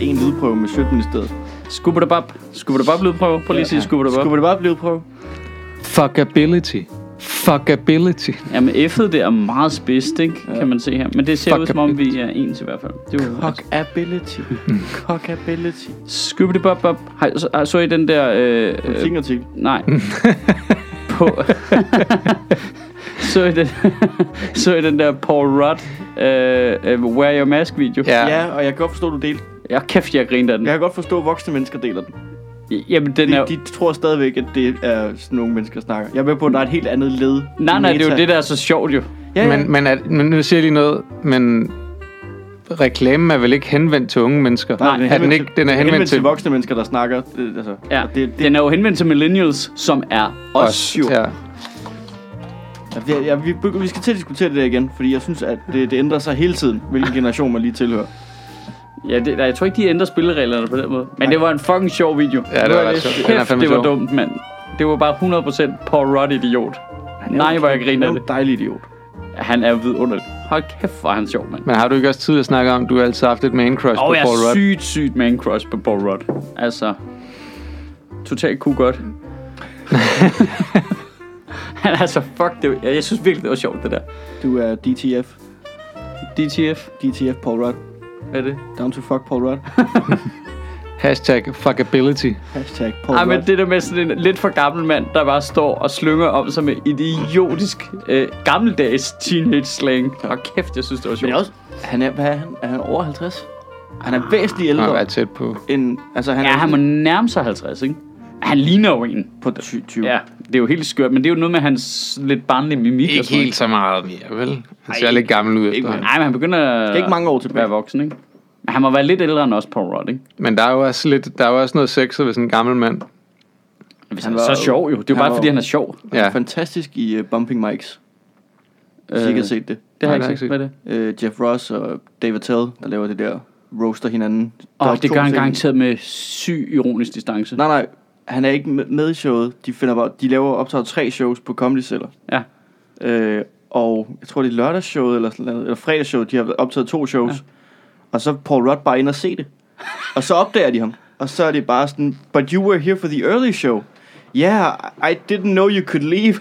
en lydprøve med Sjøtministeriet. Skubber det bare lydprøve. Prøv lige at sige skubber det bare lydprøve. Fuckability. Jamen F'et det er meget spidst, ikke? Ja. Kan man se her. Men det ser ud som om vi er ens i hvert fald. Det var Cockability. Skubber det bare. Så i den der fingertip. Nej. På så i den der Paul Rudd Wear Your Mask video. Ja, og jeg kan godt forstå, du delte. Jeg kæft, jeg griner den. Jeg kan godt forstå, at voksne mennesker deler den. Jamen, den er... de tror stadigvæk, at det er sådan nogle mennesker, snakker. Jeg er med på, at der er et helt andet led. Nej, det er jo det, der er så sjovt jo. Ja, ja. Men nu siger jeg lige noget, men reklamen er vel ikke henvendt til unge mennesker? Nej, den er henvendt til voksne mennesker, der snakker. Altså, ja, det... den er jo henvendt til millennials, som er os jo. Ja. Ja, vi skal til at diskutere det der igen, fordi jeg synes, at det ændrer sig hele tiden, hvilken generation man lige tilhører. Ja, jeg tror ikke, de ændrer spillereglerne på den måde. Men nej, det var en fucking sjov video. Ja, det var ret sjovt. Det var dumt, mand. Det var bare 100% Paul Rudd idiot. Nej, hvor jeg griner af det. Han er dejlig idiot. Han er vidunderlig. Hold kæft, hvor er han sjov, mand. Men har du ikke også tid at snakke om, du har altid haft et man-crush på Paul Rudd? Jeg er sygt man-crush på Paul Rudd. Altså, totalt kunne godt. Han er så fuck det. Jeg synes virkelig, det var sjovt, det der. Du er DTF. DTF Paul Rudd. Hvad er det? Down to fuck Paul Rudd. #fuckability. #Paul Rudd. Ej, men det der med sådan en lidt for gammel mand, der bare står og slynger om som en idiotisk gammeldags teenage slang. Og kæft, jeg synes, det var sjovt. Men også, er han over 50? Han er væsentligt ældre. Han er tæt på. Han må nærme sig 50, ikke? Han ligner jo en på 20. Ja, det er jo helt skørt, men det er jo noget med hans lidt barnlige mimik. Ikke helt så meget mere, vel? Han ser lidt gammel ud efter. Nej, men han begynder skal ikke mange år tilbage at være voksen, ikke? Men han må være lidt ældre end også Paul Rudd, ikke? Men der er jo også noget sexet ved sådan en gammel mand. Hvis han var så sjov jo. Det er jo bare fordi han er sjov. Han er fantastisk i Bumping Mics. Hvis I ikke har set det. Det har jeg ikke set. Hvad er det? Jeff Ross og David Tell, der laver det der roaster hinanden. Det gør han garanteret med syg ironisk distance. Nej. Han er ikke med i showet. De laver optaget 3 shows på Comedy Cellar. Ja. Og jeg tror, det er lørdagsshowet eller fredagsshowet. De har optaget 2 shows. Ja. Og så Paul Rudd bare ind og se det. Og så opdager de ham. Og så er det bare sådan, but you were here for the early show. Yeah, I didn't know you could leave.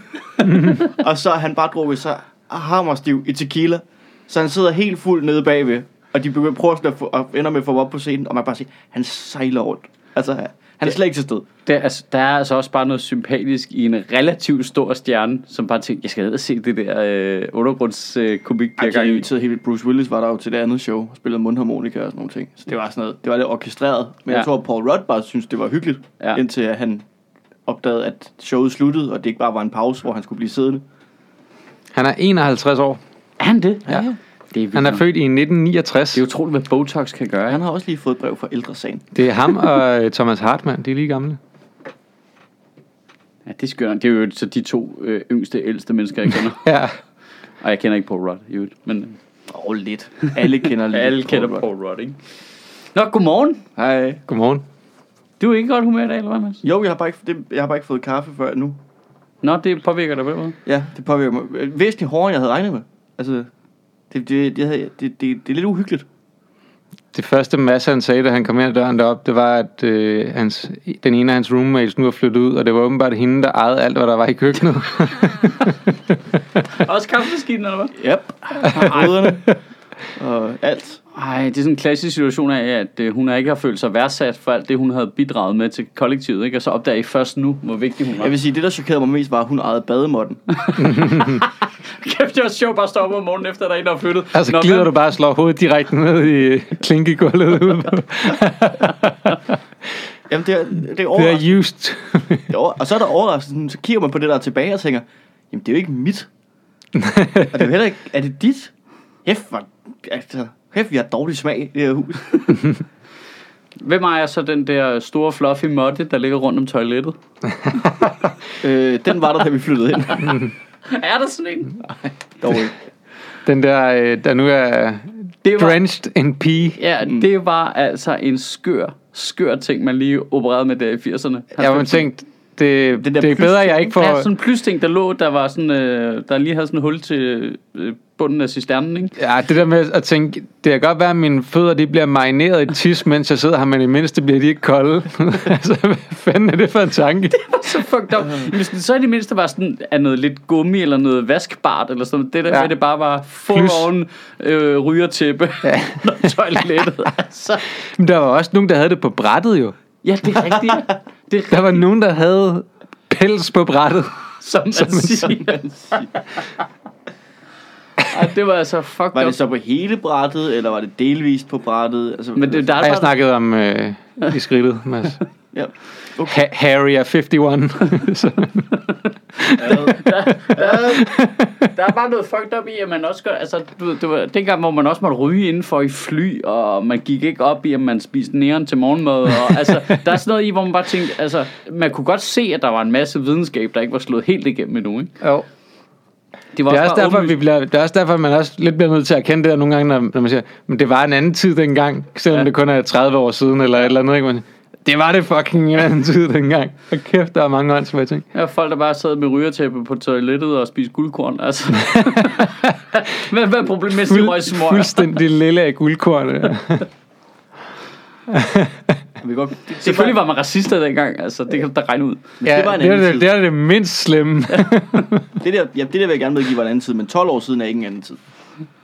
Og så han bare drukket sig hammerstiv i tequila. Så han sidder helt fuld nede bagved. Og de begynder at prøve at ender med at få ham op på scenen. Og man bare siger, han sejler rundt. Altså, han er slet ikke til sted. Der er altså også bare noget sympatisk i en relativt stor stjerne, som bare tænkte, jeg skal ned og se det der undergrundskomik. Bruce Willis var der jo til det andet show, og spillede mundharmonika og sådan nogle ting. Så det var sådan noget, det var lidt orkestreret. Men jeg tror, Paul Rudd bare synes det var hyggeligt, indtil han opdagede, at showet sluttede, og det ikke bare var en pause, hvor han skulle blive siddende. Han er 51 år. Er han det? Ja. Han er født i 1969. Det er utroligt, hvad Botox kan gøre. Han har også lige fået brev fra Ældresagen. Det er ham og Thomas Hartmann, de er lige gamle. Ja, det er skørt. Det er jo så de 2 yngste, ældste mennesker, jeg kender. Ja. Og jeg kender ikke Paul Rudd, jo. Men lidt. Alle kender lidt. Alle kender Paul Rudd, ikke? Nå, godmorgen. Hej. Godmorgen. Du er ikke godt humør i dag, eller hvad, Mads? Jo, jeg har bare ikke fået kaffe før nu. Nå, det påvirker dig på den måde. Ja, det påvirker mig. Væsentligt hårdere, end jeg havde regnet med. Altså... Det er lidt uhyggeligt. Det første Mads han sagde, da han kom ind ad døren derop, det var, at den ene af hans roommates nu er flyttet ud. Og det var åbenbart hende, der ejede alt, hvad der var i køkkenet. Også kaffemaskinen, eller hvad? Yep. Og rødderne. Og alt. Ej, det er sådan en klassisk situation af, at hun ikke har følt sig værdsat for alt det, hun havde bidraget med til kollektivet, ikke? Og så opdager I først nu, hvor vigtig hun var. Jeg vil sige, det der chokerede mig mest var, at hun ejede bademotten. Kæft, det var sjovt bare at stå op om morgenen efter, at der er en, der er flyttet. Altså glider du bare og slår hovedet direkte ned i klinkegulvet ude på. Jamen, det er overraskende. Det er used. Og så er der overraskende, så kigger man på det, der er tilbage og tænker, jamen det er jo ikke mit. Og det er jo heller ikke, er det dit? Hæft, vi har dårlig smag i det her hus. Hvem ejer så den der store fluffy måtte, der ligger rundt om toilettet? Den var der, da vi flyttede ind. Er der sådan en? Nej, dog ikke. Den der nu er drenched in pee. Ja, det var altså en skør ting, man lige opererede med der i 80'erne. Jeg har tænkt, det er bedre, jeg ikke får... Ja, sådan en plysting, der lå, der var sådan, der lige havde sådan en hul til bunden af cisternen, ikke? Ja, det der med at tænke, det kan godt være, at mine fødder, de bliver marineret i tis, mens jeg sidder her, men i mindste bliver de ikke kolde. Altså, hvad fanden er det for en tanke? Det var så fucked up. Hvis det så i det mindste var sådan, af noget lidt gummi, eller noget vaskbart, eller sådan det der, ja. Med det bare var full-on rygertæppe, ja. Når toilettet, altså. Men der var også nogen, der havde det på brættet, jo. Ja, det er rigtigt. Der var nogen, der havde pels på brættet. Som man siger. Ej, det var altså fucked up. Var det så på hele brættet, eller var det delvist på brættet? Altså, men det, der har jeg snakket om i skridtet, Mads. Ja. Okay. Harry er 51. Der er bare noget fucked up i, at man også gør, altså, det var dengang, hvor man også måtte ryge indenfor i fly, og man gik ikke op i, at man spiste næren til morgenmad, og altså, der er sådan noget i, hvor man bare tænkte, altså, man kunne godt se, at der var en masse videnskab, der ikke var slået helt igennem endnu, ikke? Jo. Det er også derfor, at man også lidt bliver nødt til at kende det der nogle gange, når man siger, men det var en anden tid dengang, selvom det kun er 30 år siden, eller et eller andet, ikke? Man, det var det fucking en anden tid dengang. Og kæft, der er mange åndsvære ting. Ja, folk der bare sad med rygertæppe på toilettet og spiste guldkorn, altså. Hvad er problemet med de røg smøger? Fuldstændig lille af guldkorn, ja. Selvfølgelig var man racister dengang, altså det kan du da regne ud. Ja, det var en anden tid. Det er det mindst slemme. det der vil jeg gerne medgive var en anden tid, men 12 år siden er ikke en anden tid.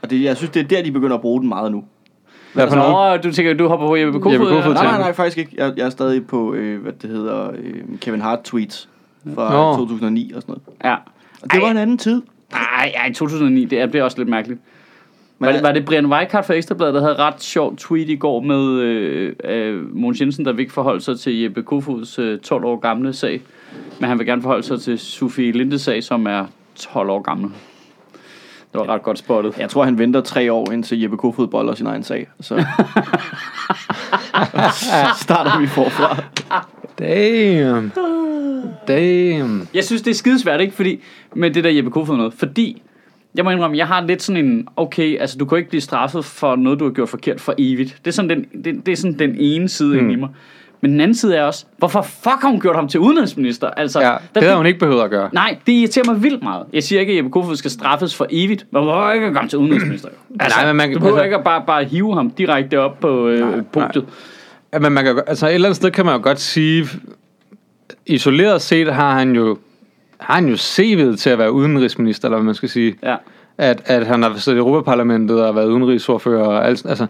Og det, jeg synes, det er der, de begynder at bruge den meget nu. Altså, du tænker, du hopper på Jeppe Kofod? Nej, faktisk ikke. Jeg er stadig på, Kevin Hart tweets fra 2009 og sådan noget. Ja. Og det var en anden tid. Nej, 2009, det bliver også lidt mærkeligt. Var det Brian Weikart fra Ekstrabladet, der havde ret sjov tweet i går med Mogens Jensen, der vil ikke forholde sig til Jeppe Kofods 12 år gamle sag, men han vil gerne forholde sig til Sofie Lindes sag, som er 12 år gammel. Det var ret godt spottet. Jeg tror, han venter 3 år, indtil Jeppe Kofod boller sin egen sag. Så starter vi forfra. Damn. Jeg synes, det er skidesvært, ikke? Fordi, med det der Jeppe Kofod noget. Fordi, jeg må indrømme, jeg har lidt sådan en, okay, altså du kan ikke blive straffet for noget, du har gjort forkert for evigt. Det er sådan den ene side i mig. Men den anden side er også, hvorfor fuck har hun gjort ham til udenrigsminister? Altså, ja, det havde hun ikke behøvet at gøre. Nej, det irriterer mig vildt meget. Jeg siger ikke, at Jeppe Kofod skal straffes for evigt. Men hvorfor ikke at gøre ham til udenrigsminister? Altså, nej, men man kan, du behøver ikke at bare hive ham direkte op på punktet. Ja, men man kan, altså et eller andet sted kan man jo godt sige, isoleret set har han jo CV'et til at være udenrigsminister, eller hvad man skal sige. Ja. At han har siddet i Europaparlamentet og været udenrigsordfører og alt, altså...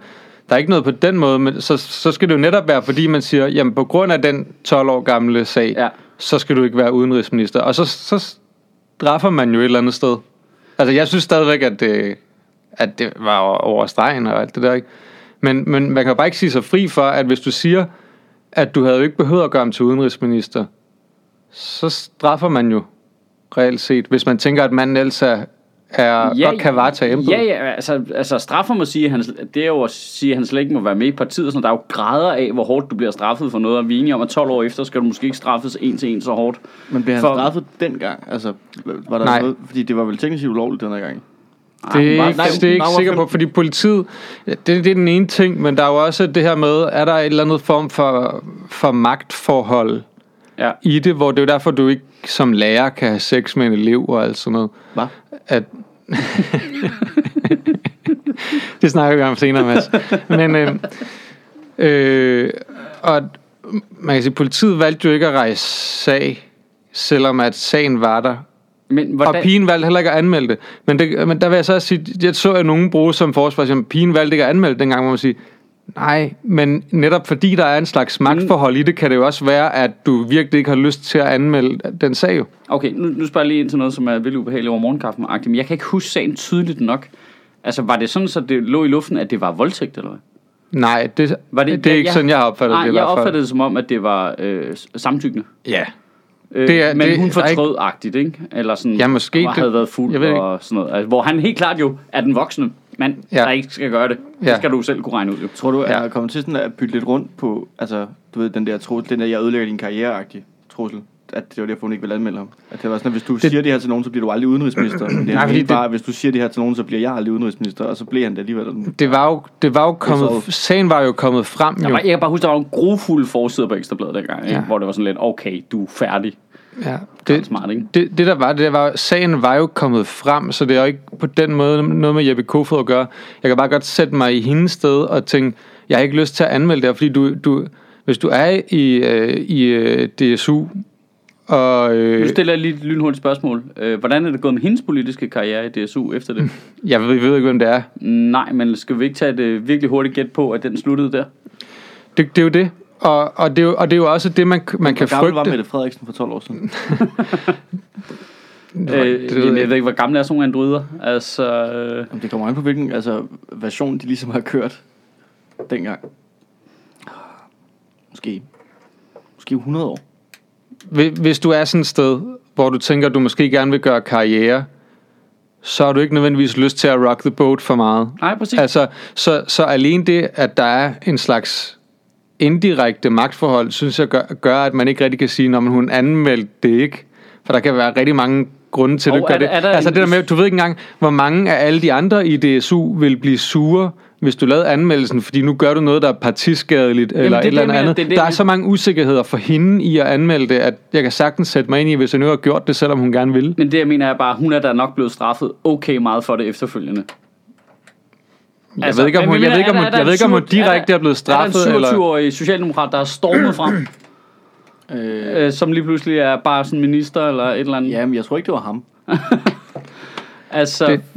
Der er ikke noget på den måde, men så skal det jo netop være, fordi man siger, jamen på grund af den 12 år gamle sag, så skal du ikke være udenrigsminister. Og så straffer man jo et eller andet sted. Altså jeg synes stadigvæk, at det var over stregen og alt det der, ikke? Men man kan jo bare ikke sige sig fri for, at hvis du siger, at du havde jo ikke behøvet at gøre ham til udenrigsminister, så straffer man jo reelt set, hvis man tænker, at manden ellers godt kan varetage embedet. Ja, altså straffer må sige, det er jo at sige, at han slet ikke må være med i partiet. Sådan, der er jo grader af, hvor hårdt du bliver straffet for noget, og vi er enige om, at 12 år efter skal du måske ikke straffes en til en så hårdt. Men blev han straffet dengang? Altså, var der noget? Fordi det var vel teknisk ulovligt den her gang? Det er ikke sikker på, fordi politiet, det er den ene ting, men der er jo også det her med, er der et eller andet form for magtforhold i det, hvor det er jo derfor, du ikke som lærer kan have sex med en elev og alt sådan noget. Hvad? Det snakker vi om senere, Mads. Men og man kan sige, politiet valgte jo ikke at rejse sag, selvom at sagen var der. Men og pigen valgte heller ikke at anmelde det. Men der vil jeg så sige, jeg så nogen bruge som forsvar, som pigen valgte ikke at anmelde dengang, hvor man siger, nej, men netop fordi der er en slags magtforhold i det, kan det jo også være, at du virkelig ikke har lyst til at anmelde den sag jo. Okay, nu spørger jeg lige ind til noget, som er vildt ubehageligt over morgenkaffen-agtigt, men jeg kan ikke huske sagen tydeligt nok. Altså, var det sådan, så det lå i luften, at det var voldtægt, eller hvad? Nej, det er ikke sådan, jeg har opfattet det i hvert fald. Jeg opfattede det som om, at det var samtykkende. Ja. Men hun fortrød-agtigt, ikke? Eller sådan, ja, måske det, havde været fuld og sådan noget. Altså, hvor han helt klart jo er den voksne. Men der ikke skal gøre det. Det skal du selv kunne regne ud. Jo. Tror du, at jeg kommer til sådan at bytte lidt rundt på, altså, du ved, den der trussel, den der, jeg ødelægger din karriereagtige trussel, at det var derfor, hun ikke ville anmelde ham. At det var sådan, at hvis du siger det her til nogen, så bliver du aldrig udenrigsminister. Det er ikke bare, hvis du siger det her til nogen, så bliver jeg aldrig udenrigsminister, og så blev han det alligevel. Det var jo kommet, sagen var jo kommet frem. Jeg kan bare huske, der var en grufuld forside på Ekstrabladet dengang, hvor det var sådan lidt, okay, du er færdig. Ja, det, smart, ikke? Det der var, sagen var jo kommet frem, så det er jo ikke på den måde noget med Jeppe Kofod at gøre. Jeg kan bare godt sætte mig i hendes sted og tænke, jeg har ikke lyst til at anmelde det her, fordi du, hvis du er i DSU og... Nu stiller jeg lige et lynhurtigt spørgsmål. Hvordan er det gået med hendes politiske karriere i DSU efter det? Jeg ved ikke, hvem det er. Nej, men skal vi ikke tage et virkelig hurtigt gæt på, at den sluttede der? Det er jo det. Og det er jo, også det, man kan frygte. Hvor gammel var Mette Frederiksen for 12 år siden? Jeg ved ikke, hvor gammel er sådan nogle androider. Altså, det kommer an på, hvilken version de ligesom har kørt dengang. Måske 100 år. Hvis du er sådan et sted, hvor du tænker, du måske gerne vil gøre karriere, så har du ikke nødvendigvis lyst til at rock the boat for meget. Nej, præcis. Altså, så alene det, at der er en slags indirekte magtforhold, synes jeg gør, at man ikke rigtig kan sige, når hun anmeldte det ikke. For der kan være rigtig mange grunde til, at du gør det. Altså det der med, du ved ikke engang, hvor mange af alle de andre i DSU vil blive sure, hvis du lavede anmeldelsen, fordi nu gør du noget, der er partiskadeligt, eller et eller andet. Der er så mange usikkerheder for hende i at anmelde det, at jeg kan sagtens sætte mig ind i, hvis jeg nu har gjort det, selvom hun gerne vil. Men det jeg mener er bare, hun er da nok blevet straffet okay meget for det efterfølgende. Jeg ved ikke, om hun direkte er blevet straffet. Er der en 27-årig socialdemokrat, der er stormet frem, som lige pludselig er bare sådan minister eller et eller andet? Jamen, jeg tror ikke, det var ham.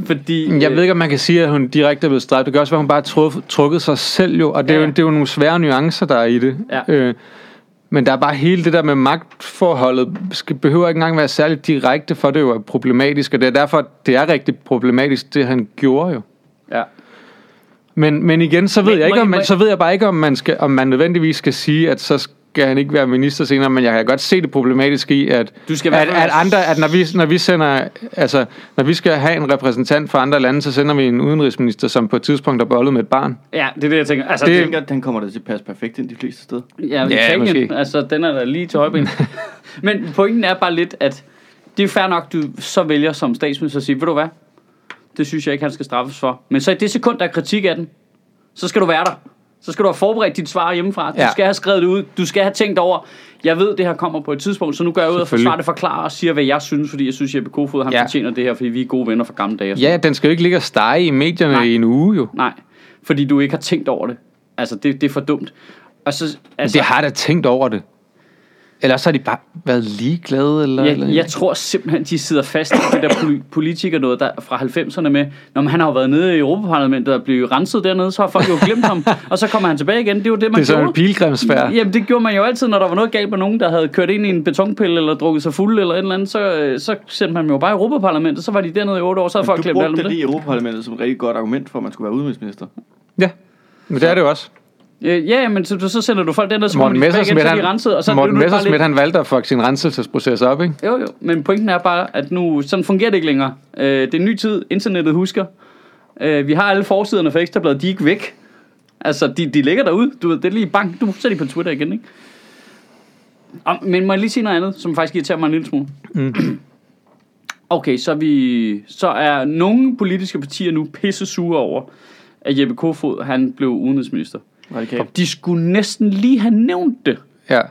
Fordi jeg ved ikke, om man kan sige, at hun direkte er blevet straffet. Det kan også være, hun bare trukket sig selv jo, og det, ja. det er jo nogle svære nuancer, der er i det. Ja. Men der er bare hele det der med magtforholdet, behøver ikke engang være særligt direkte, for det jo er problematisk, og det er derfor, det er rigtig problematisk, det han gjorde jo. Ja. Men igen, så ved jeg bare ikke, om man nødvendigvis skal sige, at så skal han ikke være minister senere, men jeg kan godt se det problematiske i, at når vi sender, altså når vi skal have en repræsentant fra andre lande, så sender vi en udenrigsminister, som på et tidspunkt er bollet med et barn. Ja, det er det jeg tænker. Altså det, jeg tænker, at den kommer der til at passe perfekt ind de fleste steder. Ja, Italien, altså den er der lige til højben. Men pointen er bare lidt, at det er fair nok, du så vælger som statsminister at sige, ved du hvad? Det synes jeg ikke, han skal straffes for. Men så i det sekund, der er kritik af den, så skal du være der. Så skal du have forberedt dit svar hjemmefra. Du skal have skrevet det ud. Du skal have tænkt over, jeg ved, det her kommer på et tidspunkt, så nu går jeg ud og forsvarer det, forklarer og siger, hvad jeg synes, fordi jeg synes, Jeppe Kofod, han fortjener det her, fordi vi er gode venner fra gamle dage. Ja, den skal jo ikke ligge og stege i medierne i en uge jo. Nej, fordi du ikke har tænkt over det. Altså, det er for dumt. Og så, det har da tænkt over det. Eller så har de bare været ligeglade eller, jeg tror simpelthen de sidder fast i det der politiker noget der fra 90'erne med, når han har jo været nede i Europaparlamentet og blev renset dernede, så har folk jo glemt ham, og så kommer han tilbage igen. Det er jo det man gjorde. Det er en pilgrimsfærd. Jamen det gjorde man jo altid, når der var noget galt med nogen, der havde kørt ind i en betonpille eller drukket sig fuld eller et eller andet, så sendte man jo bare i Europaparlamentet, så var de dernede i 8 år, så havde folk glemt alt om det. Du brugte det i Europaparlamentet som et rigtig godt argument for at man skulle være udenrigsminister. Ja. Men det er det jo også. Ja, men så sender du folk den der, så Morten Messerschmidt, han valgte at fuck sin renselsesproces op, ikke? Jo, men pointen er bare, at nu, sådan fungerer det ikke længere. Det er en ny tid, internettet husker. Vi har alle forsiderne for Ekstrabladet, de er ikke væk. Altså, de ligger derude, du ved, det er lige bang, du sætter de på Twitter igen, ikke? Men må jeg lige sige noget andet, som faktisk irriterer mig en lille smule? Okay, så er nogle politiske partier nu pisse sure over, at Jeppe Kofod, han blev udenrigsminister. Radikal. De skulle næsten lige have nævnt det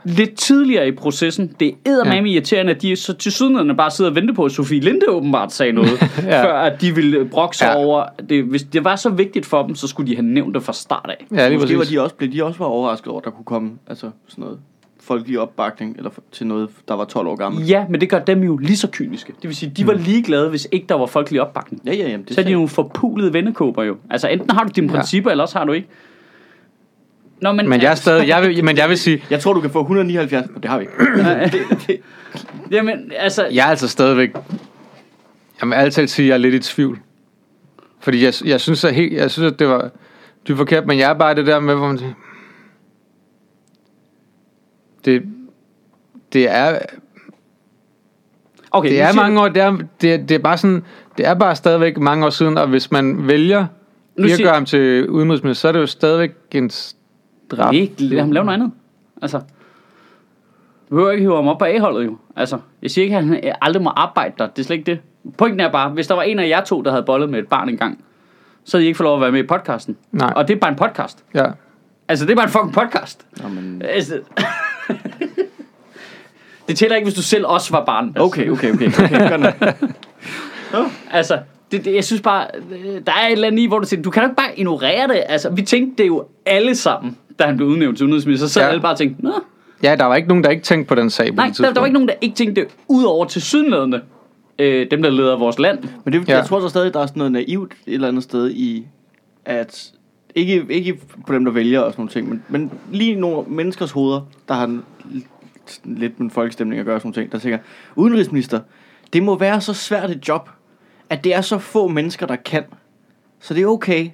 lidt tidligere i processen. Det er eddermame irriterende, at de så tilsyneladende bare sidder og venter på, at Sofie Linde åbenbart sagde noget, før at de ville brokke sig over det. Hvis det var så vigtigt for dem, så skulle de have nævnt det fra start af. Ja, måske var de også var overrasket over, at der kunne komme sådan noget folkelig opbakning eller til noget, der var 12 år gammel. Ja, men det gør dem jo lige så kyniske. Det vil sige, de var ligeglade, hvis ikke der var folkelig opbakning. Ja, jamen, så er de nogle forpulede vendekåber jo. Altså enten har du dine principper, eller også har du ikke. Nå, men jeg er stadig, jeg vil sige, jeg tror du kan få 179. Det har vi ikke. Jamen altså, jeg er altså stadigvæk. Jamen altid sige, jeg er lidt i tvivl, fordi jeg synes at det var dybt forkert, men jeg er bare det der med, hvor man siger, det er okay. Det er mange år. Det er bare sådan. Det er bare stadigvæk mange år siden, og hvis man vælger at gøre ham til udenrigsminister, så er det jo stadigvæk en drab. Lad ham lave noget andet. Altså, du behøver ikke hive ham op på A-holdet jo. Altså, jeg siger ikke, at han aldrig må arbejde der. Det er slet ikke det. Pointen er bare, hvis der var en af jer to, der havde bollet med et barn engang, så havde I ikke fået lov at være med i podcasten. Nej. Og det er bare en podcast. Ja. Altså, det er bare en fucking podcast. Jamen. Altså. Det tæller ikke, hvis du selv også var barn. Altså. Okay. Altså, det, jeg synes bare, der er et eller andet i, hvor du siger, du kan ikke bare ignorere det. Altså, vi tænkte det jo alle sammen, da han blev udnævnt til udenrigsminister, så alle bare tænkte, nå. Ja, der var ikke nogen, der ikke tænkte på den sag. Nej, der var ikke nogen, der ikke tænkte det, udover tilsyneladende dem, der leder vores land. Men det, jeg tror så stadig, der er sådan noget naivt et eller andet sted i, at ikke på dem, der vælger og sådan nogle ting, men lige nogle menneskers hoveder, der har lidt med folkestemning at gøre sådan nogle ting, der tænker, udenrigsminister, det må være så svært et job, at det er så få mennesker, der kan. Så det er okay,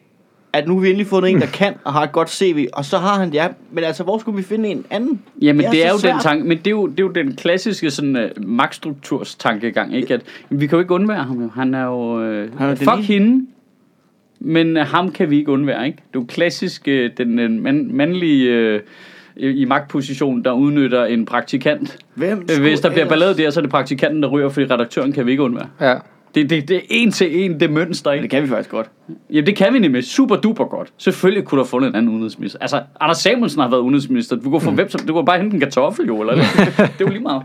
at nu har vi endelig fundet en, der kan og har et godt CV, og så har han det. Ja, men altså, hvor skulle vi finde en anden? Jamen, det er jo den tanke, men det er jo den klassiske sådan magtstrukturs tankegang, ikke? At vi kan jo ikke undvære ham. Han er jo fuck hende, men ham kan vi ikke undvære, ikke? Det er jo klassisk den mandlige i magtposition, der udnytter en praktikant. Hvis der bliver ballade der, så er det praktikanten, der ryger, fordi redaktøren kan vi ikke undvære. Ja. Det er en til en, det mønster, ikke? Ja, det kan vi faktisk godt. Ja, det kan vi nemlig super duper godt. Selvfølgelig kunne der have fundet en anden udenrigsminister. Altså, Anders Samuelsen har været udenrigsminister. Du kunne få hvem som, du kunne bare hente en kartoffel, jo, eller det er jo lige meget.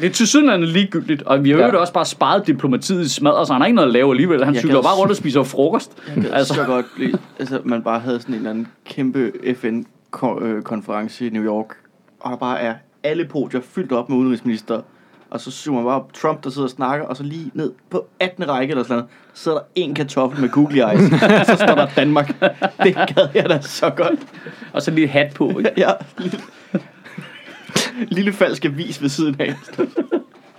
Det er tilsyneladende ligegyldigt, og vi har jo også bare sparet diplomatiet i smadret, så han har ikke noget at lave alligevel. Han cykler bare rundt og spiser frokost. Altså. Så godt blive, altså, man bare havde sådan en eller anden kæmpe FN-konference i New York, og der bare er alle podier fyldt op med udenrigsminister. Og så zoomer man bare op Trump, der sidder og snakker, og så lige ned på 18. række eller sådan noget, så sidder der en kartoffel med googly eyes, og så står der Danmark. Det gad jeg da så godt. Og så lige hat på, ikke? Ja. Lille falsk avis ved siden af.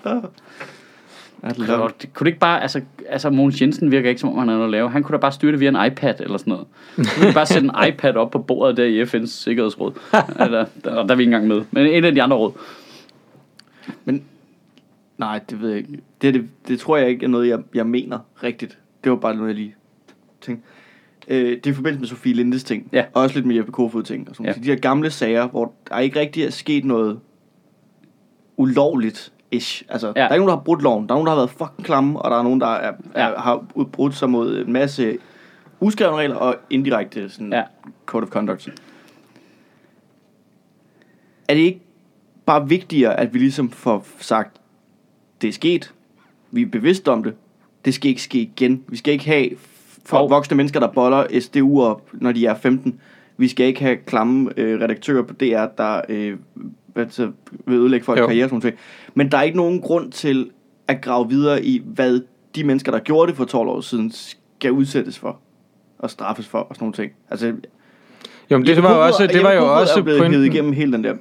Kunne det ikke bare, altså Mogens Jensen virker ikke som om han havde noget at lave. Han kunne da bare styre det via en iPad eller sådan noget. Han kunne bare sætte en iPad op på bordet der i FN's Sikkerhedsråd. Der er vi ikke engang med. Men en af de andre råd. Men nej, det ved jeg ikke. Det tror jeg ikke er noget, jeg mener rigtigt. Det var bare noget, jeg lige tænkte. Det er i forbindelse med Sofie Lindes ting. Ja. Og også lidt med Jeppe Kofod ting. Og sådan. Ja. De her gamle sager, hvor der ikke rigtig er sket noget ulovligt-ish. Altså, der er nogen, der har brudt loven. Der er nogen, der har været fucking klamme. Og der er nogen, der har brudt sig mod en masse uskrevne regler og indirekte sådan code of conduct. Er det ikke bare vigtigere, at vi ligesom får sagt, det er sket. Vi er bevidste om det. Det skal ikke ske igen. Vi skal ikke have voksne mennesker, der boller SDU op, når de er 15. Vi skal ikke have klamme redaktører på DR, der vil ødelægge folk karriere. Sådan noget. Men der er ikke nogen grund til at grave videre i, hvad de mennesker, der gjorde det for 12 år siden, skal udsættes for og straffes for og sådan noget ting. Altså, jo, men det var jo også pointen igennem hele den der.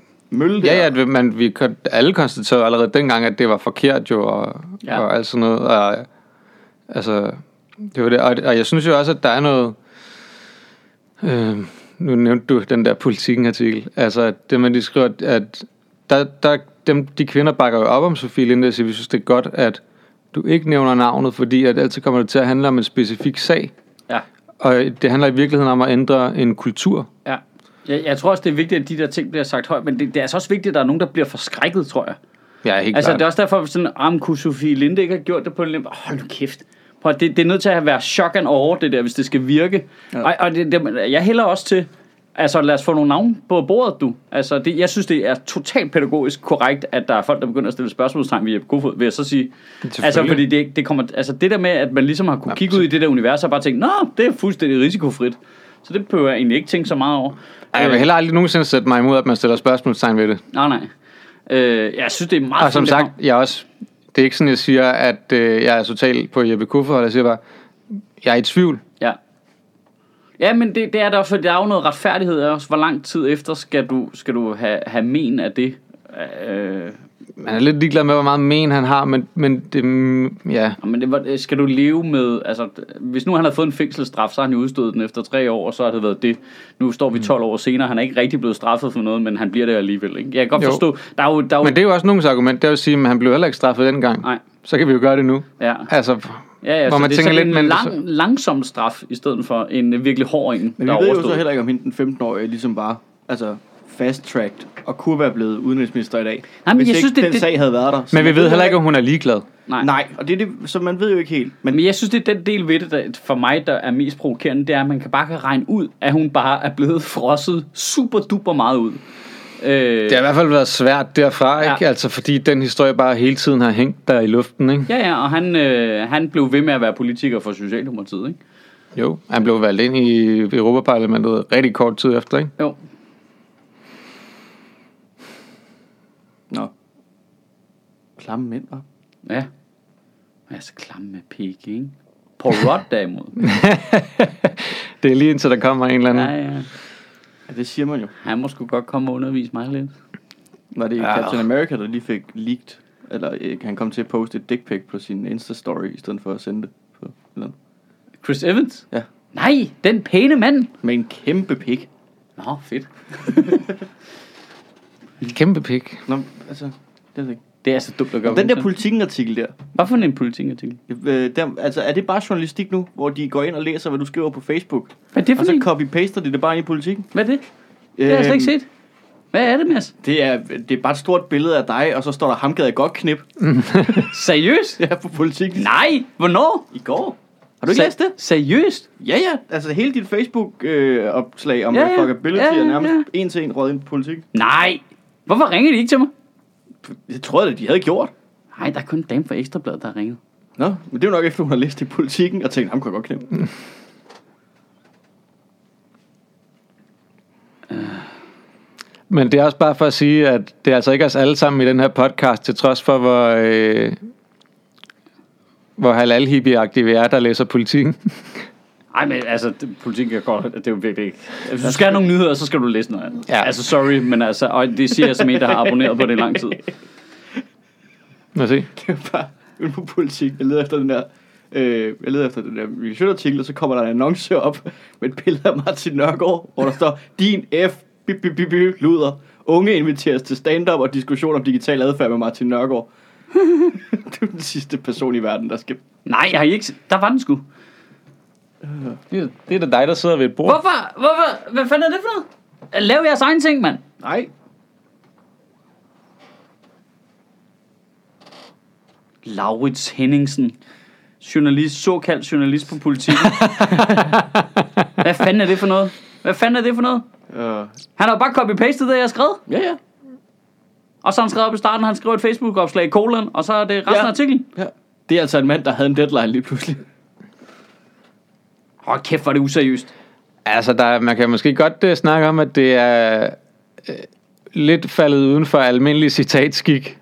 At vi alle konstaterede allerede dengang, at det var forkert jo, og alt sådan noget. Og, altså, det var det. Og jeg synes jo også, at der er noget... nu nævnte du den der Politiken-artikel. Altså, at det, man de skriver, at de kvinder bakker jo op om Sofie Linde, og siger, vi synes, det er godt, at du ikke nævner navnet, fordi at altid kommer det til at handle om en specifik sag. Ja. Og det handler i virkeligheden om at ændre en kultur. Ja. Jeg tror også, det er vigtigt, at de der ting bliver sagt højt, men det er altså også vigtigt, at der er nogen, der bliver forskrækket, tror jeg. Ja, helt klart. Altså, det er også derfor, sådan, kunne Sofie Linde ikke have gjort det på en limp? Hold nu kæft. Prøv, det er nødt til at være shock and awe, det der, hvis det skal virke. Ja. Og jeg hælder også til, altså lad os få nogle navn på bordet, du. Altså, jeg synes, det er totalt pædagogisk korrekt, at der er folk, der begynder at stille spørgsmålstegn ved Jeppe Kofod, vil jeg så sige. Altså, fordi det kommer, altså, det der med, at man ligesom har kunne kigge ud i det der univers og bare tænke, nå, det er fuldstændig risikofrit. Så det behøver jeg egentlig ikke tænke så meget over. Ej, jeg vil heller aldrig nogensinde sætte mig imod, at man stiller spørgsmålstegn ved det. Nej. Jeg synes, det er meget... Og som sagt, det er ikke sådan, jeg siger, at jeg er totalt på Jeppe Kofod, og jeg siger bare, jeg er i tvivl. Ja, men det er der også, for der er jo noget retfærdighed også. Hvor lang tid efter skal du have men af det? Man er lidt ligeglad med, hvor meget men han har, men det... Men skal du leve med... Altså, hvis nu han havde fået en fængselsstraf, så har han jo udstået den efter 3 år, og så har det været det. Nu står vi 12 år senere, han er ikke rigtig blevet straffet for noget, men han bliver det alligevel, ikke? Jeg kan godt forstå... Der er jo... Men det er jo også nogens argument, det er jo at sige, at han blev heller ikke straffet dengang. Nej. Så kan vi jo gøre det nu. Ja. Altså... Ja, hvor man det er sådan en langsom straf, i stedet for en virkelig hård en, men der overstod. Vi ved jo så heller ikke, om hende den 15-årige ligesom bare... Altså... fast-tracked og kunne være blevet udenrigsminister i dag. Nej, men jeg synes, den sag havde været der. Men vi ved heller ikke, om hun er ligeglad. Nej, og det er det, så man ved jo ikke helt. Men jeg synes, det er den del ved det, der, for mig, der er mest provokerende, det er, at man kan bare regne ud, at hun bare er blevet frosset super duper meget ud. Det har i hvert fald været svært derfra, ja. Ikke? Altså fordi den historie bare hele tiden har hængt der i luften, ikke? Ja, ja, og han blev ved med at være politiker for Socialdemokratiet, ikke? Jo, han blev valgt ind i Europaparlamentet rigtig kort tid efter, ikke? Jo. Nå. Klamme mænd, hva'? Ja. Altså klamme pik, ikke? Paul Rudd derimod. Det er lige indtil der kommer en eller anden. Ja, ja. Ja, det siger man jo. Han må sgu godt komme og undervise mig lidt. Var det Captain America, der lige fik leaked? Eller han kom til at poste et dick pic på sin Insta-story, i stedet for at sende det på eller andet. Chris Evans? Ja. Nej, den pæne mand. Med en kæmpe pik. Nå, fedt. En kæmpe pik. Nå, altså, det er ikke. Det er så dumt at gøre. Den der Politiken-artikel der. Hvad for en Politiken-artikel? Altså, er det bare journalistik nu, hvor de går ind og læser, hvad du skriver på Facebook? Hvad er det for og så copy-paster de det bare ind i Politiken? Hvad er det? Det har jeg slet ikke set. Hvad er det, Mads? Det er bare et stort billede af dig, og så står der, ham gad jeg godt knip. Seriøst? Ja, på Politiken. Nej, hvornår? I går. Har du ikke læst det? Seriøst? Ja, ja. Altså, hele dit Facebook-opslag om fuckability er nærmest en til en rød ind på Politiken. Nej. Hvorfor ringer de ikke til mig? Jeg troede, at de havde gjort. Nej, der er kun en dame fra Ekstrabladet, der har ringet. Nå, men det er jo nok efter, hun har læst i Politiken og tænkt, ham kan jeg godt knemme. Men det er også bare for at sige, at det er altså ikke os alle sammen i den her podcast, til trods for, hvor halal-hippie-agtige vi er, der læser Politiken. Nej, men altså, Politiken kan godt, det er jo virkelig ikke. Hvis du skal have nogle nyheder, så skal du læse noget andet. Ja. Altså, sorry, men altså, og det siger jeg som en, der har abonneret på det i lang tid. Lad os se. Det er bare, uden på Politiken, jeg leder efter den der, miljøartikel, og så kommer der en annonce op med et billede af Martin Nørgaard, hvor der står, din F, luder, unge inviteres til stand-up og diskussion om digital adfærd med Martin Nørgaard. Det er den sidste person i verden, der skal. Nej, jeg har ikke, der var den sgu. Det er da dig, der sidder ved et bord. Hvorfor? Hvad fanden er det for noget? Lav jeres egen ting, mand. Nej. Laurits Henningsen. Såkaldt journalist på Politiken. Hvad fanden er det for noget? Han har bare copy-pastet det, jeg har skrevet. Ja, ja. Og så han skrev op i starten, han skrev et Facebook-opslag i colon, og så er det resten af artiklen. Ja. Det er altså en mand, der havde en deadline lige pludselig. Åh, kæft, var det useriøst. Altså, man kan måske godt snakke om, at det er lidt faldet uden for almindelig citatskik.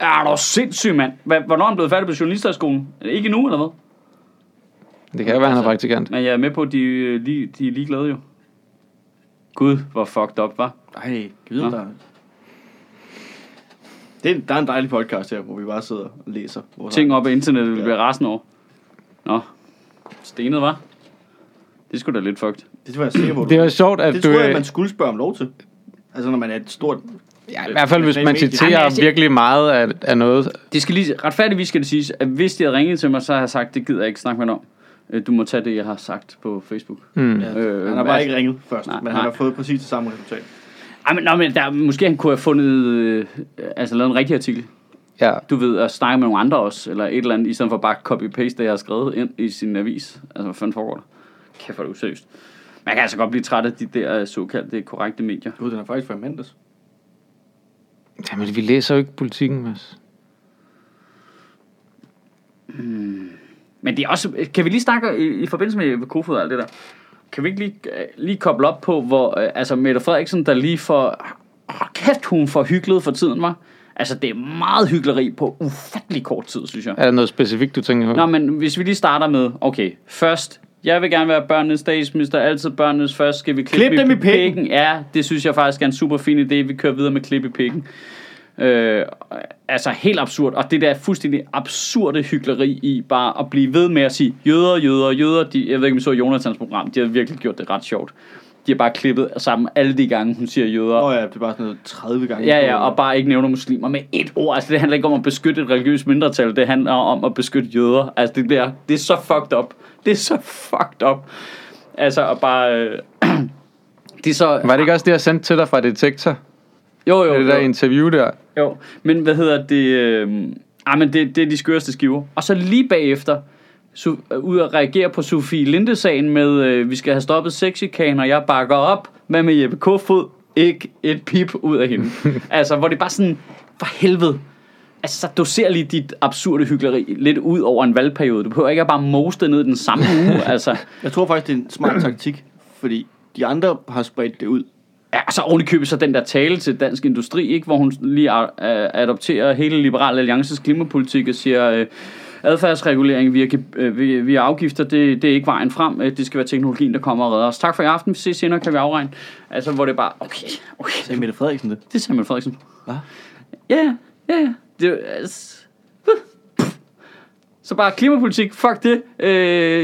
Er du sindssyg, mand? Hvornår er han blevet færdig på journalisterskolen? Ikke nu eller hvad? Det kan jo være, han er praktikant. Men jeg er med på, at de er ligeglade jo. Gud, hvor fucked up, hva'? Ej, gud da. Der er en dejlig podcast her, hvor vi bare sidder og læser. Ting op af internettet, vi bliver rasende over. Nå. Stenet, var. Det skulle da lidt fucked. Det var jeg sikker på. Det var sjovt, at det tror jeg, man skulle spørge om lov til. Altså når man er et stort. Ja, i hvert fald hvis man citerer virkelig meget af noget. Det skal lige retfærdigvis skal det siges, at hvis de havde ringet til mig, så har jeg sagt, det gider jeg ikke snakke med om. Du må tage det, jeg har sagt på Facebook. Han har bare ikke ringet først, men han har fået præcis det samme resultat. Ej, men der måske han kunne have fundet, lavet en rigtig artikel. Ja. Du ved, at snakke med nogle andre også, eller et eller andet, i stedet for bare copy-paste, det jeg har skrevet ind i sin avis. Altså, hvad fanden foregår der? Kæft, hvor er det useriøst. Man kan altså godt blive træt af de der såkaldte korrekte medier. Gud, den er faktisk fra mandags. Jamen, vi læser jo ikke Politiken, Mads. Men det er også. Kan vi lige snakke i forbindelse med Kofod og alt det der? Kan vi ikke lige koble op på, hvor Mette Frederiksen, der lige for kæft, hun for hyklet for tiden, var. Altså, det er meget hykleri på ufattelig kort tid, synes jeg. Er der noget specifikt, du tænker på? Nå, men hvis vi lige starter med, okay, først, jeg vil gerne være børnenes statsminister, altid børnenes først, skal vi klippe dem i pikken? Ja, det synes jeg faktisk er en super fin idé, vi kører videre med klippe i pikken. Helt absurd, og det der fuldstændig absurde hykleri i bare at blive ved med at sige, jøder, jeg ved ikke, om I så Jonathans program, de har virkelig gjort det ret sjovt. De har bare klippet sammen alle de gange, hun siger jøder. Det er bare sådan noget 30 gange. Ja, og bare ikke nævner muslimer med et ord. Altså, det handler ikke om at beskytte et religiøst mindretal. Det handler om at beskytte jøder. Altså, det er så fucked up. Altså, og bare. Det er så. Var det ikke også det, jeg sendte til dig fra Detektor? Jo. Det der interview der. Jo, men hvad hedder det? Men det er de skøreste skiver. Og så lige bagefter ud at reagere på Sofie Linde-sagen med vi skal have stoppet sexchikaner, og jeg bakker op. Hvad med Jeppe Kofod? ikke et pip ud af hende. Altså, hvor det bare sådan, for helvede. Altså, så doser lige dit absurde hykleri lidt ud over en valgperiode. Du behøver ikke at bare moste ned den samme uge. Altså. Jeg tror faktisk, det er en smart taktik, fordi de andre har spredt det ud. Ja, og så oven i købet så den der tale til Dansk Industri, ikke, hvor hun lige adopterer hele Liberal Alliances klimapolitik og siger, adfærdsregulering via afgifter, det er ikke vejen frem. Det skal være teknologien, der kommer og redder os. Tak for i aften. Vi ses senere, kan vi afregne. Altså, hvor det bare, okay. Sagde Mette Frederiksen det? Det sagde Mette Frederiksen. Hvad? Ja. Det, altså, så bare klimapolitik, fuck det.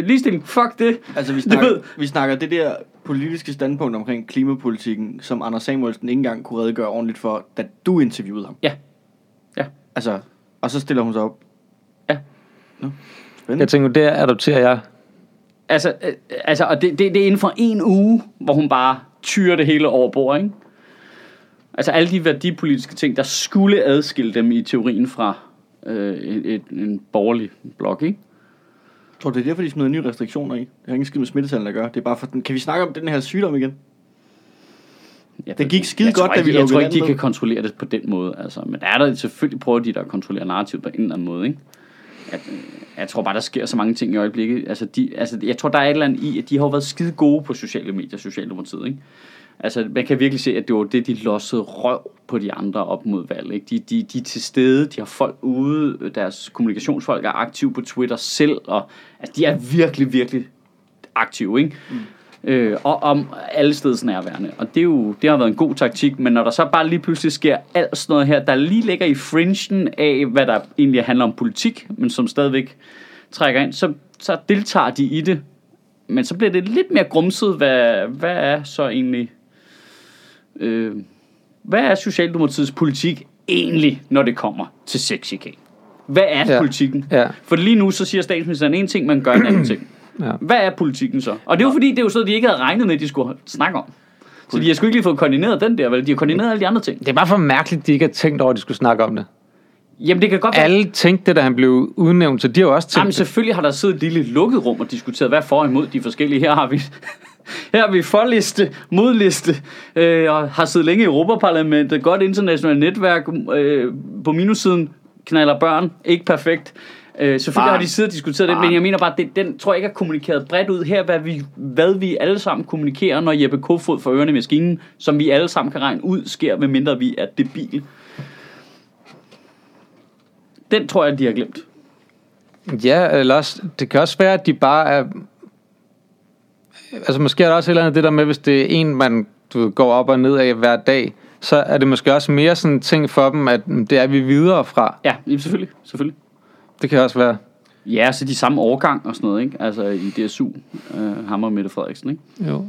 Ligestilling, fuck det. Altså, vi snakker det der politiske standpunkt omkring klimapolitikken, som Anders Samuelsen ikke engang kunne redegøre ordentligt for, da du interviewede ham. Ja. Altså, og så stiller hun sig op. Ja. Nå, spændende. Jeg tænker, der adopterer jeg. Altså, og det er inden for en uge, hvor hun bare tyrer det hele over bord, ikke? Altså alle de værdipolitiske ting, der skulle adskille dem i teorien fra en borgerlig blok, ikke? Jeg tror, det er derfor, de smider nye restriktioner i. Det har ingen skid med smittetallet at gøre. Det er bare for, kan vi snakke om den her sygdom igen? Det gik skide godt, da vi lukkede landet. Jeg tror ikke, de kan kontrollere det på den måde. Altså. Men der er der selvfølgelig, prøver de der at kontrollere narrativet på en eller anden måde, ikke? Jeg tror bare, der sker så mange ting i øjeblikket. Altså, jeg tror, der er et eller andet i, at de har været skide gode på sociale medier, Socialdemokratiet, ikke? Altså, man kan virkelig se, at det var det, de lossede røv på de andre op mod valg, ikke? De er til stede, de har folk ude, deres kommunikationsfolk er aktive på Twitter selv, og altså, de er virkelig, virkelig aktive, ikke? Mm. Og om alle steds nærværende. Og det, er jo, det har været en god taktik, men når der så bare lige pludselig sker alt sådan noget her, der lige ligger i fringen af, hvad der egentlig handler om politik, men som stadigvæk trækker ind, så deltager de i det. Men så bliver det lidt mere grumset, hvad er så egentlig... hvad er Socialdemokratiets politik egentlig, når det kommer til sexchikane? Hvad er politikken? Ja. For lige nu så siger statsministeren en ting, man gør en anden ting. Ja. Hvad er politikken så? Og det er jo fordi, det er jo sådan, de ikke havde regnet med, at de skulle snakke om. Så de har sgu ikke lige fået koordineret den der, vel? De har koordineret alle de andre ting. Det er bare for mærkeligt, at de ikke har tænkt over, at de skulle snakke om det. Jamen det kan godt være. Alle tænkte det, da han blev udnævnt, så de har jo også tænkt. Jamen selvfølgelig har der siddet et lille lukket rum og diskuteret, hvad for og imod de forskellige. Her har vi forliste, modliste, og har siddet længe i Europaparlamentet, godt internationalt netværk, på minussiden knalder børn, ikke perfekt. Selvfølgelig har de siddet og diskuteret det, men jeg mener bare, den tror jeg ikke er kommunikeret bredt ud her, hvad vi alle sammen kommunikerer, når Jeppe Kofod får ørerne i maskinen, som vi alle sammen kan regne ud, sker, medmindre vi er debile. Den tror jeg, de har glemt. Ja, eller det kan også være, at de bare er... Altså måske er der også et eller andet det der med, hvis det er en, man går op og ned af hver dag, så er det måske også mere sådan en ting for dem, at det er vi videre fra. Ja, selvfølgelig. Det kan også være. Ja, så de samme årgang og sådan noget, ikke? Altså i DSU, ham og Mette Frederiksen, ikke? Jo.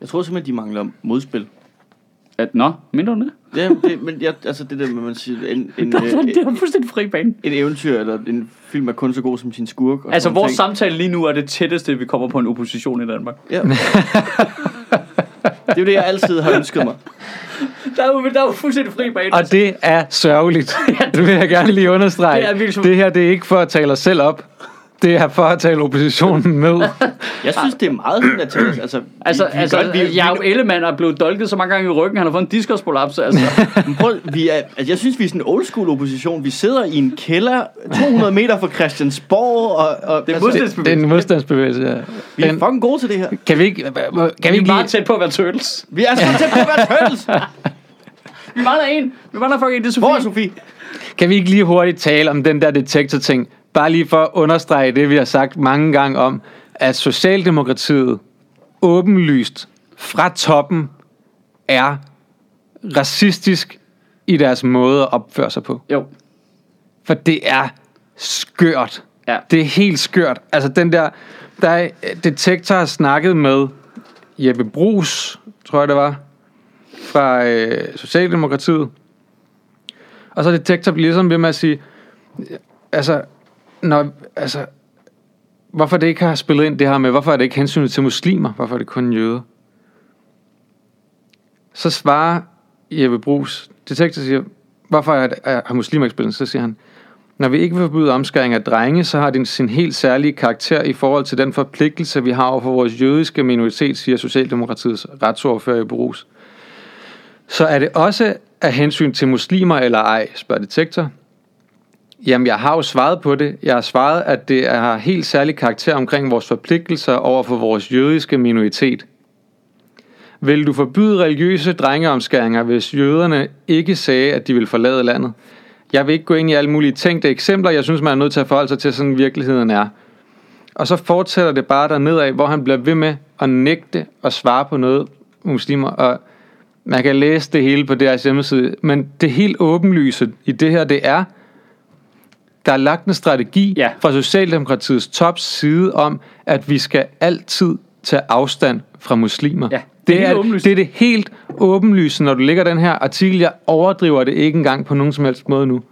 Jeg tror simpelthen, de mangler modspil. Mindre du det? Ja, men jeg, altså det der med, man siger... Det er fuldstændig fri bane. En eventyr eller en film er kun så god som sin skurk. Altså vores ting. Samtale lige nu er det tætteste, vi kommer på en opposition i Danmark. Ja. Det er det, jeg altid har ønsket mig. Der er jo fuldstændig fri bane. Og det er sørgeligt. Det vil jeg gerne lige understrege. Det her, det er ikke for at tale os selv op. Det er for at tale oppositionen med. Jeg synes, det er meget sådan at tale. Altså, Jacob Ellemann er blevet dolket så mange gange i ryggen, han har fået en diskusprolaps. Altså. Jeg synes, vi er sådan en old school opposition. Vi sidder i en kælder 200 meter fra Christiansborg. Og det er modstandsbevægelse. Det er en modstandsbevægelse, ja. Vi er fucking gode til det her. Kan vi ikke bare tæt på at være turtles? Vi er så tæt på at være turtles. Vi mangler en. Det er Sofie. Hvor er Sofie? Kan vi ikke lige hurtigt tale om den der detektor-ting? Bare lige for at understrege det, vi har sagt mange gange om, at Socialdemokratiet åbenlyst fra toppen er racistisk i deres måde at opføre sig på. Jo. For det er skørt. Ja. Det er helt skørt. Altså den der Detektor har snakket med Jeppe Bruus, tror jeg det var, fra Socialdemokratiet. Og så Detektor bliver ligesom ved med at sige, hvorfor det ikke har spillet ind det her med, hvorfor er det ikke hensynet til muslimer, hvorfor er det kun jøder? Så svarer Jeppe Bruus, Detektor siger, hvorfor har muslimer ikke spillet ind? Så siger han, når vi ikke vil forbyde omskæring af drenge, så har det sin helt særlige karakter i forhold til den forpligtelse, vi har over for vores jødiske minoritet, siger Socialdemokratiets retsordfører Jeppe Bruus. Så er det også af hensyn til muslimer eller ej, spørger Detektor. Jamen, jeg har jo svaret på det. Jeg har svaret, at det har helt særlig karakter omkring vores forpligtelser over for vores jødiske minoritet. Vil du forbyde religiøse drengeomskæringer, hvis jøderne ikke sagde, at de ville forlade landet? Jeg vil ikke gå ind i alle mulige tænkte eksempler. Jeg synes, man er nødt til at forholde sig til, sådan virkeligheden er. Og så fortsætter det bare dernede af, hvor han bliver ved med at nægte at svare på noget muslimer. Og man kan læse det hele på deres hjemmeside. Men det helt åbenlyse i det her, det er, der er lagt en strategi fra Socialdemokratiets tops side om, at vi skal altid tage afstand fra muslimer. Ja, det er det helt åbenlyse, når du lægger den her artikel. Jeg overdriver det ikke engang på nogen som helst måde nu.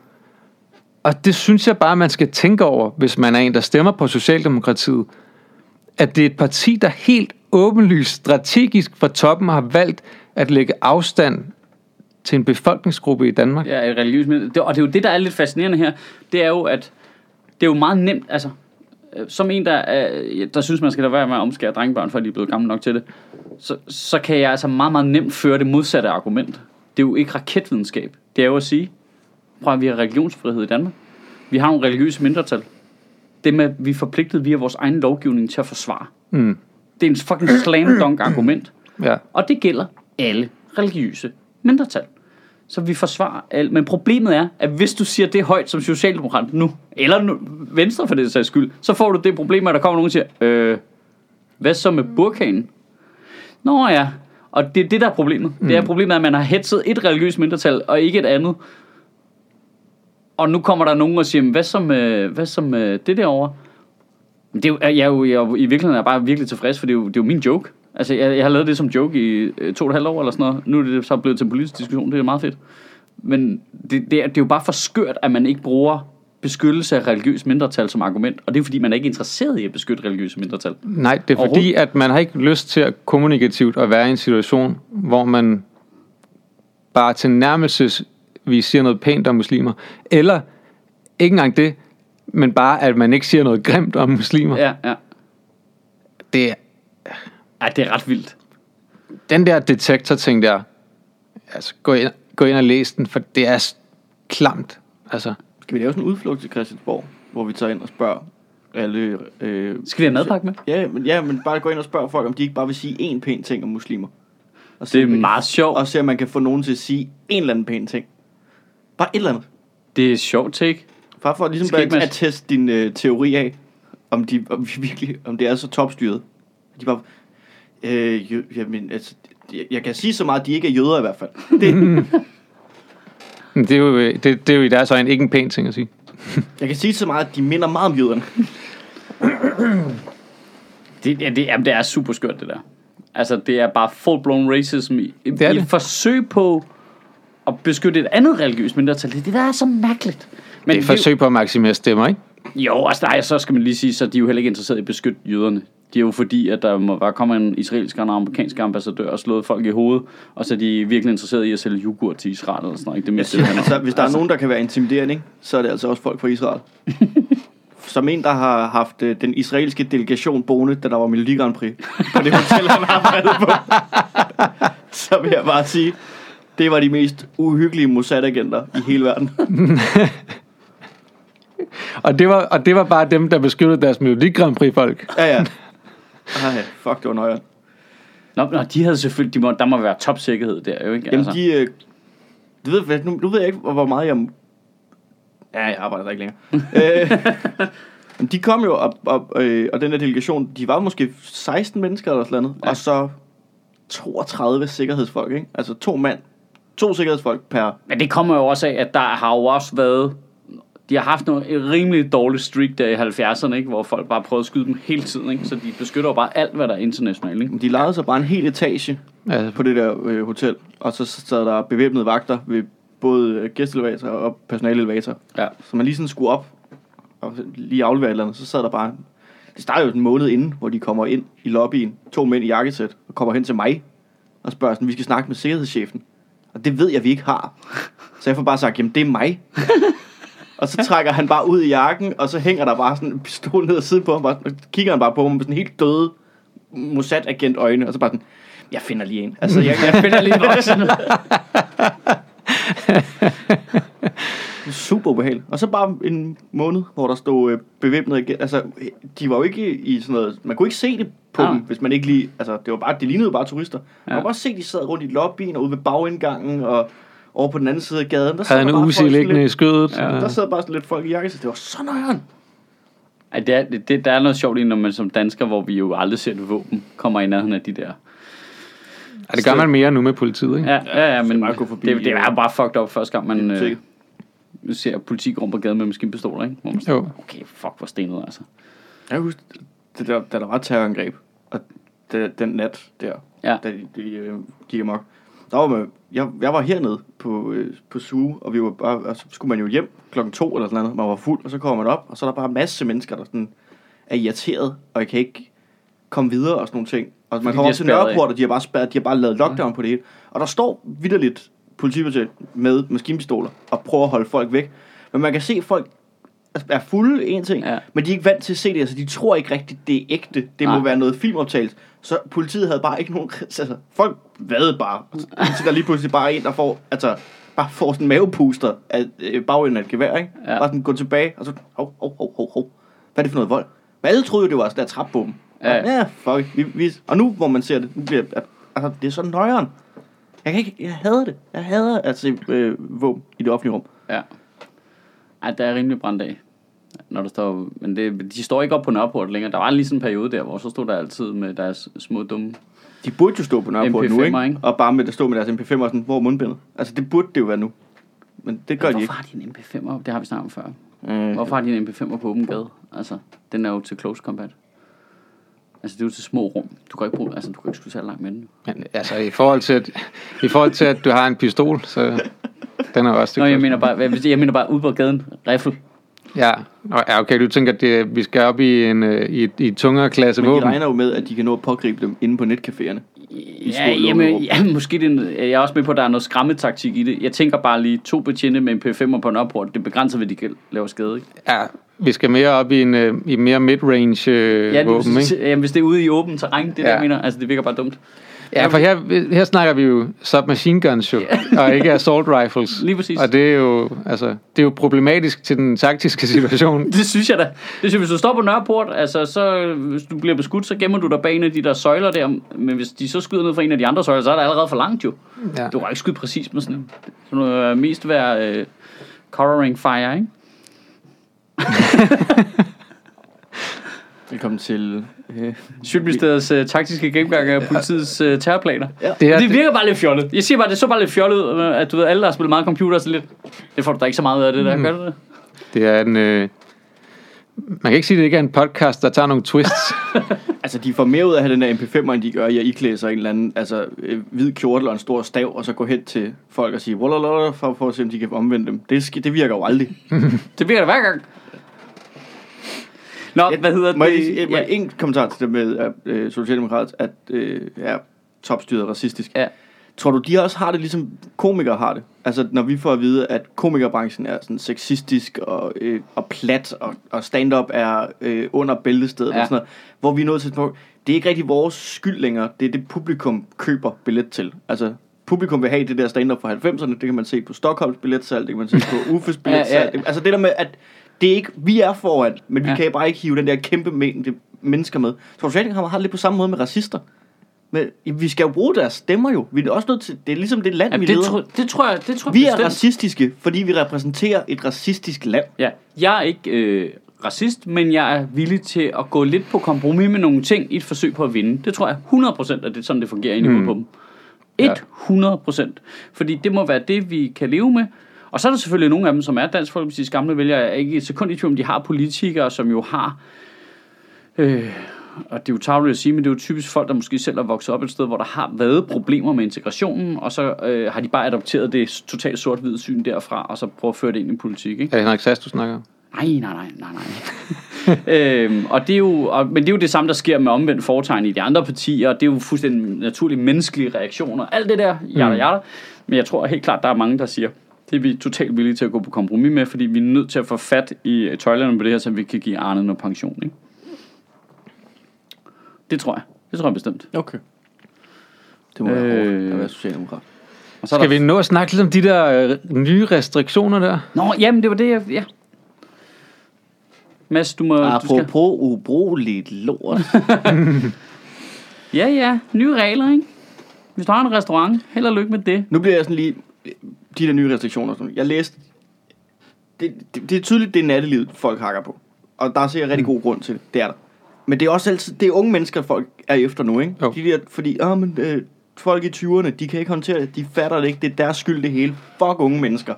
Og det synes jeg bare, man skal tænke over, hvis man er en, der stemmer på Socialdemokratiet. At det er et parti, der helt åbenlyst strategisk fra toppen har valgt at lægge afstand til en befolkningsgruppe i Danmark. Ja, religiøs. Og det er jo det, der er lidt fascinerende her. Det er jo, at det er jo meget nemt, altså, som en, der synes, man skal da være med at omskære drengebørn, for de er blevet gamle nok til det, så kan jeg altså meget, meget nemt føre det modsatte argument. Det er jo ikke raketvidenskab. Det er jo at sige, prøv at vi har religionsfrihed i Danmark. Vi har nogle religiøse mindretal. Det med, vi er forpligtet via vores egen lovgivning til at forsvare. Mm. Det er en fucking slam dunk argument. Ja. Og det gælder alle religiøse mindretal. Så vi forsvarer alt. Men problemet er, at hvis du siger det højt som socialdemokrat nu, eller nu, Venstre for det sags skyld, så får du det problem, at der kommer nogen og siger, hvad så med burkanen? Nå ja, og det er det, der er problemet. Mm. Det er problemet, at man har hetset et religiøst mindretal, og ikke et andet. Og nu kommer der nogen og siger, hvad så med det derovre? Det er jo, jeg er jo i virkeligheden er bare virkelig tilfreds, for det er jo min joke. Altså, jeg har lavet det som joke i 2,5 år eller sådan noget. Nu er det så blevet til en politisk diskussion. Det er meget fedt. Men det er jo bare for skørt, at man ikke bruger beskyttelse af religiøs mindretal som argument. Og det er fordi, man er ikke interesseret i at beskytte religiøse mindretal. Nej, det er fordi, at man har ikke lyst til at kommunikativt at være i en situation, hvor man bare tilnærmelsesvis siger noget pænt om muslimer. Eller ikke engang det, men bare, at man ikke siger noget grimt om muslimer. Ja. Det er... Ej, det er ret vildt. Den der Detektor-ting der, altså, gå ind og læs den, for det er klamt. Altså. Skal vi lave sådan en udflugt til Christiansborg, hvor vi tager ind og spørger alle... Skal vi have madpakke med? Ja, men bare gå ind og spørg folk, om de ikke bare vil sige én pæn ting om muslimer. Og det er meget sjovt. Og se, om man kan få nogen til at sige en eller anden pæn ting. Bare et eller andet. Det er sjovt, take. Bare for ligesom bare at teste din teori af, om det er så topstyret. De bare... Jamen, altså, jeg kan sige så meget, at de ikke er jøder i hvert fald. Det er jo i deres øjne ikke en pæn ting at sige. Jeg kan sige så meget, at de minder meget om jøderne. Det er super skørt det der. Altså det er bare full blown racism i forsøg på at beskytte et andet religiøst mindretal. Det der er så mærkeligt. Men det er et forsøg på at maksimere stemmer, ikke? Jo, altså nej, så skal man lige sige, så de er jo heller ikke interesseret i at beskytte jøderne. Det er jo fordi, at der må bare komme en israelsk og en amerikansk ambassadør og slå folk i hovedet, og så er de virkelig interesserede i at sælge yoghurt til Israel eller sådan noget. Ikke? Det siger, altså, hvis der er nogen, der kan være intimiderende, så er det altså også folk fra Israel. Som en, der har haft den israelske delegation boende, da der var Melodi Grand Prix, på det hotel, han arbejdede på, så vil jeg bare sige, det var de mest uhyggelige Mossad-agenter i hele verden. og det var bare dem, der beskyttede deres Melodi Grand Prix-folk. Ja. Ej, fuck, det var nøjere. Nå, de havde selvfølgelig... der må være topsikkerhed der, jo ikke? Jamen, altså. Nu ved jeg ikke, hvor meget jeg... Ja, jeg arbejder der ikke længere. De kom jo op, og den der delegation, de var måske 16 mennesker eller sådan noget, ja. Og så 32 sikkerhedsfolk, ikke? Altså 2 mand. 2 sikkerhedsfolk per... Men det kommer jo også af, at der har jo også været... De har haft et rimelig dårligt streak der i 70'erne, ikke? Hvor folk bare prøvede at skyde dem hele tiden, ikke? Så de beskytter bare alt, hvad der er internationalt. Ikke? De lejede sig bare en hel etage på det der hotel, og så sad der bevæbnede vagter ved både gæstelevator og personalelevator. Ja. Så man lige sådan skulle op og lige aflevere et eller andet, så sad der bare... Det startede jo en måned inden, hvor de kommer ind i lobbyen, 2 mænd i jakkesæt, og kommer hen til mig og spørger sådan, vi skal snakke med sikkerhedschefen. Og det ved jeg, vi ikke har. Så jeg får bare sagt, jamen det er mig. Og så trækker han bare ud i jakken, og så hænger der bare sådan en pistol ned ad siden på ham, og kigger han bare på ham med sådan helt døde Mossad-agent-øjne, og så bare sådan, jeg finder lige en. Altså, jeg finder lige en voksen. Super ubehageligt. Og så bare en måned, hvor der stod bevæbnet igen. Altså, de var jo ikke i sådan noget... Man kunne ikke se det på dem, hvis man ikke lige... Altså, det var bare, det lignede jo bare turister. Man kunne bare se, de sad rundt i lobbyen og ude ved bagindgangen og over på den anden side af gaden. Der havde en usi liggende i skødet. Ja, der sad bare sådan lidt folk i jakke, så det var så nøjeren. Ej, der er noget sjovt i, når man som dansker, hvor vi jo aldrig ser et våben, kommer i nærheden af de der... Ja, det gør man mere nu med politiet, ikke? Ja, men det er bare fucked up første gang, man... ser politik rundt på gaden med maskinpistoler, ikke? Hvor man siger, okay, fuck, hvor stenet, altså. Jeg husker, da der var et terrorangreb, og den nat der, da de gik amok, der var man, jeg var hernede på Zoo, og vi var bare, altså, skulle man jo hjem 2:00 eller sådan noget, man var fuld, og så kommer man op, og så er der bare en masse mennesker, der sådan er irriteret, og jeg kan ikke komme videre og sådan nogle ting. Og man kommer til Nørreport, og de har bare spærret, de har bare lavet lockdown på det hele. Og der står vitterligt politibetjent med maskinpistoler og prøver at holde folk væk. Men man kan se, at folk er fulde, en ting, men de er ikke vant til at se det. Altså, de tror ikke rigtigt, det er ægte. Det må være noget filmoptagelse. Så politiet havde bare ikke nogen... Altså, folk vadede bare. Så der lige pludselig bare en, der får... Altså, bare får sådan en mavepuster af bagenden af et gevær, ikke? Ja. Bare sådan gå tilbage, og så... Hov. Hvad er det for noget vold? Men alle troede jo, det var sådan der trapbombe. Ja, fuck. Og nu, hvor man ser det, nu bliver... Altså, det er så nøjeren. Jeg hader det. Jeg hader at se våben i det offentlige rum. Ja. Ej, der er rimelig brændt af, når der står... Men de står ikke op på Nørreport længere. Der var lige sådan en periode der, hvor så stod der altid med deres små dumme... De burde jo stå på Nørreport nu, ikke? Og bare med at stå med deres MP5'er og sådan, hvor er mundbindet? Altså, det burde det jo være nu. Men det gør de ikke. Hvorfor har de en MP5'er? Det har vi snakket om før. Hvorfor har de en MP5'er på åben gade? Altså, den er jo til close combat. Altså, det er jo til små rum. Du kan ikke bruge, altså du kan ikke skulle tage langt med den. Men altså i forhold til at du har en pistol, så den er også. Nå, jeg mener bare ud på gaden, riffel. Ja. Ja, okay, du tænker at vi skal op i en i tungere klasse våben. Men de regner jo med at de kan nå at pågribe dem inde på netcaféerne. Ja, måske det. Jeg er også med på at der er noget skræmmetaktik i det. Jeg tænker bare lige 2 betjente med en P5'er på en ophort. Det begrænser hvad de kan lave skade, ikke? Ja. Vi skal mere op i i mere midrange våben, ikke? Ja, hvis det er ude i åbent terræn, det der mener, altså det virker bare dumt. Ja, for her snakker vi jo submachine guns jo, og ikke assault rifles. Lige præcis. Og det er jo problematisk til den taktiske situation. Det synes jeg da. Det synes hvis du står på Nørreport, altså så hvis du bliver beskudt, så gemmer du dig bag en af de der søjler der, men hvis de så skyder ned fra en af de andre søjler, så er der allerede for langt jo. Ja. Du kan ikke skyde præcis med sådan en. Så noget mest være covering fire, ikke? Velkommen til Sjøtministeriets taktiske gennemgang af politiets terrorplaner. Ja. Det virker bare lidt fjollet. Jeg siger bare, det så bare lidt fjollet, at du ved, alle der har spillet meget computer så lidt. Det får du da ikke så meget ud af det der, gør du det? Det er en... Man kan ikke sige, at det ikke er en podcast, der tager nogle twists. Altså, de får mere ud af at have den der MP5'er, end de gør i at iklæde sig en eller anden hvid kjortel og en stor stav, og så gå hen til folk og sige, for at se, om de kan omvende dem. Det virker jo aldrig. Det virker da hver gang. Nå, hvad hedder det? Ja. En kommentar til det med Socialdemokratiet, at topstyret er racistisk. Ja. Tror du, de også har det, ligesom komikere har det? Altså, når vi får at vide, at komikerbranchen er sådan sexistisk og plat, og stand-up er under bæltestedet og sådan noget, hvor vi er nået til et punkt, det er ikke rigtig vores skyld længere, det er det publikum køber billet til. Altså, publikum vil have det der stand-up fra 90'erne, det kan man se på Stockholms billetsalg, det kan man se på Uffes billetsalg. Ja. Altså, det der med, at det er ikke, vi er foran, men vi kan bare ikke hive den der kæmpe mængde mennesker med. Så Socialdemokratiet har det lidt på samme måde med racister. Men vi skal jo bruge deres stemmer jo. Vi er også nødt til, det er ligesom det land, vi leder. Det tror jeg vi bestemt. Er racistiske, fordi vi repræsenterer et racistisk land. Ja. Jeg er ikke racist, men jeg er villig til at gå lidt på kompromis med nogle ting i et forsøg på at vinde. Det tror jeg 100% at det er sådan, det fungerer inde i på dem. 100%. Fordi det må være det, vi kan leve med. Og så er der selvfølgelig nogle af dem, som er Dansk Folkepartis gamle vælgere. Jeg er ikke et sekund i tvivl, de har politikere, som jo har... og det er jo tarveligt at sige, men det er jo typisk folk, der måske selv har vokset op et sted, hvor der har været problemer med integrationen, og så har de bare adopteret det totalt sort-hvide syn derfra, og så prøver at føre det ind i politik, ikke? Er det Henrik Sass, du snakker om? Nej. Og det er jo, men det er jo det samme, der sker med omvendt foretegn i de andre partier, og det er jo fuldstændig naturlige menneskelige reaktioner, alt det der, jatter. Men jeg tror helt klart, der er mange, der siger, det er vi totalt villige til at gå på kompromis med, fordi vi er nødt til at få fat i tøjlerne på det her, så vi kan give Arne noget pension, ikke? Det tror jeg bestemt. Okay. Det må være hårdt at være socialdemokrat. Og så skal vi nå at snakke lidt om de der nye restriktioner der? Nå, jamen det var det, ja. Mads, du må... Apropos ubrugeligt lort. Ja, nye regler, ikke? Hvis du har en restaurant, held og lykke med det. Nu bliver jeg sådan lige... De der nye restriktioner, jeg læste... Det er tydeligt, det er nattelivet, folk hakker på. Og der ser jeg rigtig god grund til det. Det er der. Men det er også altid... Det er unge mennesker, folk er efter nu, ikke? Oh. De der, fordi... folk i 20'erne, de kan ikke håndtere det. De fatter det ikke. Det er deres skyld, det hele. Fuck unge mennesker.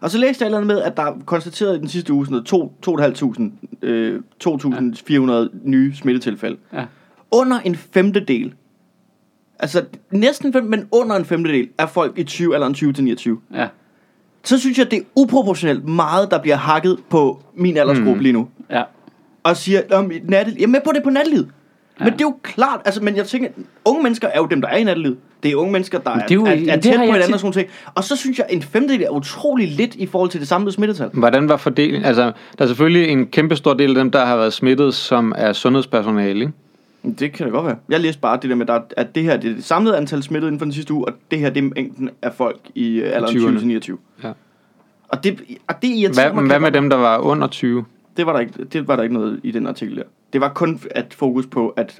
Og så læste jeg et eller andet med, at der konstaterede i den sidste uge sådan noget 2.400 nye smittetilfælde. Ja. Under en femtedel. Altså næsten fem, men under en femtedel er folk i 20 eller 20-29. Ja. Så synes jeg, det er uproportionelt meget, der bliver hakket på min aldersgruppe lige nu. Ja. Og siger, jeg er med på det på nattelivet. Ja. Men det er jo klart, altså, men jeg tænker, unge mennesker er jo dem, der er i nattelivet. Det er unge mennesker, der er tæt på hinanden og sådan ting. Og så synes jeg, en femtedel er utrolig lidt i forhold til det samlede smittetal. Hvordan var fordelingen? Altså, der er selvfølgelig en kæmpe stor del af dem, der har været smittet, som er sundhedspersonale, ikke? Det kan det godt være. Jeg læste bare det der med, at det her det er det samlede antal smittede inden for den sidste uge, og det her det er mængden af folk i alderen 20-29. Ja. Og det irriterer mig. Hvad med dem, der var under 20? Det var der ikke noget i den artikel der. Det var kun at fokus på, at...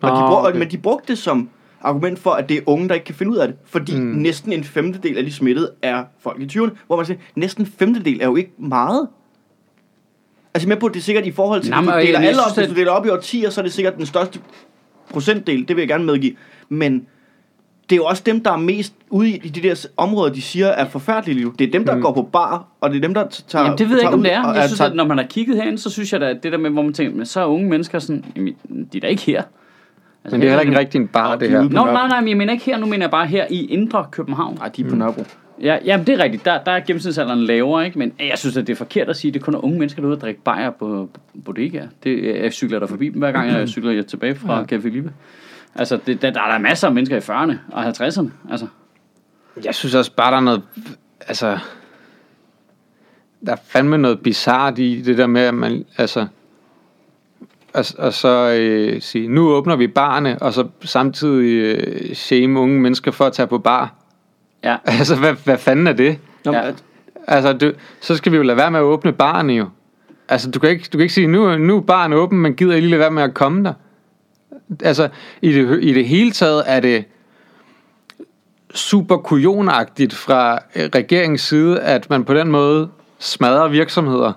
Men de brugte det som argument for, at det er unge, der ikke kan finde ud af det. Fordi næsten en femtedel af de smittede er folk i 20'erne. Hvor man siger, næsten en femtedel er jo ikke meget. Altså med på, det er sikkert i forhold til... Hvis du deler op i årtier, så er det sikkert den største procentdel. Det vil jeg gerne medgive. Men det er jo også dem, der er mest ude i de der områder, de siger er forfærdelige nu. Det er dem, der går på bar, og det er dem, der tager... Jamen, det ved jeg ikke, om det er. Jeg synes, at når man har kigget herinde, så synes jeg da, at det der med, hvor man tænker, men så er unge mennesker sådan, de er da ikke her. Altså, men det er heller ikke rigtig en bar, det her. Nej, men jeg mener ikke her. Nu mener jeg bare her i Indre København. Nej, de er på Nørrebro. Ja, jamen, det er rigtigt. Der er gennemsnitsalderen lavere, ikke? Men jeg synes, at det er forkert at sige, at det kun er unge mennesker, der er ude og drikke bajer på bodega. Jeg cykler der forbi dem hver gang, jeg cykler tilbage fra Café Lippe. Altså, der er masser af mennesker i 40'erne og 50'erne, altså. Jeg synes også bare, der er noget, altså, der er fandme noget bizarrt i det der med, at man, altså, og så sige, nu åbner vi barne, og så samtidig shame unge mennesker for at tage på bar. Ja. Altså, hvad fanden er det? Ja. Altså, så skal vi jo lade være med at åbne barne jo. Altså, du kan ikke sige, nu er barne åben, men gider I lige lade være med at komme der. Altså, i det hele taget er det super kujonagtigt fra regeringens side, at man på den måde smadrer virksomheder.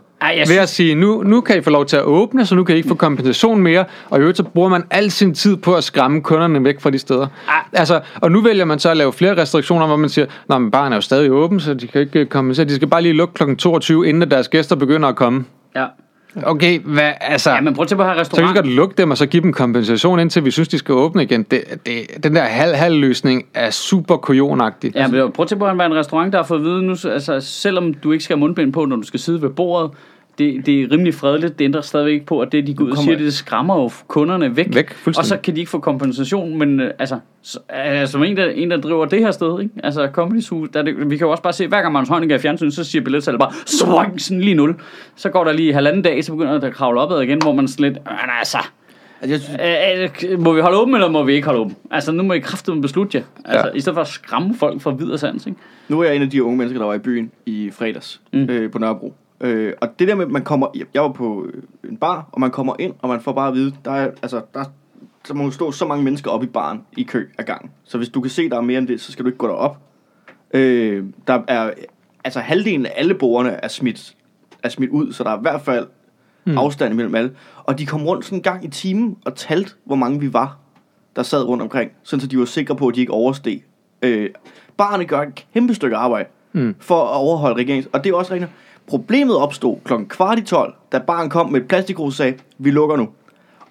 Ved at sige, nu kan I få lov til at åbne, så nu kan I ikke få kompensation mere, og i øvrigt så bruger man al sin tid på at skræmme kunderne væk fra de steder. Altså, og nu vælger man så at lave flere restriktioner, hvor man siger, nej, men baren er jo stadig åben, så de kan ikke kompensere. De skal bare lige lukke kl. 22, inden deres gæster begynder at komme. Ja. Okay, hvad, altså... Ja, men prøv at tænke på her restaurant. Så vi skal lukke dem, og så give dem kompensation, indtil vi synes, de skal åbne igen. Den der halv-løsning er super kujonagtig. Ja, men prøv at tænke på, at være en restaurant, der har fået at vide nu, altså, selvom du ikke skal have mundbind på, når du skal sidde ved bordet, det er rimelig fredeligt, det ændrer stadigvæk på, og det, de går ud og siger, det skræmmer jo kunderne væk og så kan de ikke få kompensation, men altså, som en, der driver det her sted, ikke? Altså, Comedy Cellar, vi kan jo også bare se, hver gang Magnus Heunicke er i fjernsynet, så siger billetsalget bare, swang, sådan lige 0. Så går der lige halvanden dag, så begynder det at kravle opad igen, hvor man sådan lidt, må vi holde åben, eller må vi ikke holde åben? Altså, nu må I kraftedeme beslutte jer. Altså, ja. I stedet for at skræmme folk fra videre sans, ikke? Nu er jeg en af de unge mennesker, der var i byen i fredags på Nørrebro. Og det der med, man kommer... Jeg var på en bar, og man kommer ind, og man får bare at vide, der må stå så mange mennesker op i baren i kø ad gangen. Så hvis du kan se, der er mere end det, så skal du ikke gå derop. Der er... Altså, halvdelen af alle borderne er smidt ud, så der er i hvert fald afstand imellem alle. Og de kom rundt sådan en gang i timen og talte, hvor mange vi var, der sad rundt omkring. Sådan så de var sikre på, at de ikke oversteg. Barerne gør et kæmpe stykke arbejde for at overholde regeringen. Og det er også rigtigt. Problemet opstod klokken 11:15, da baren kom med et plastikrus og sagde, vi lukker nu.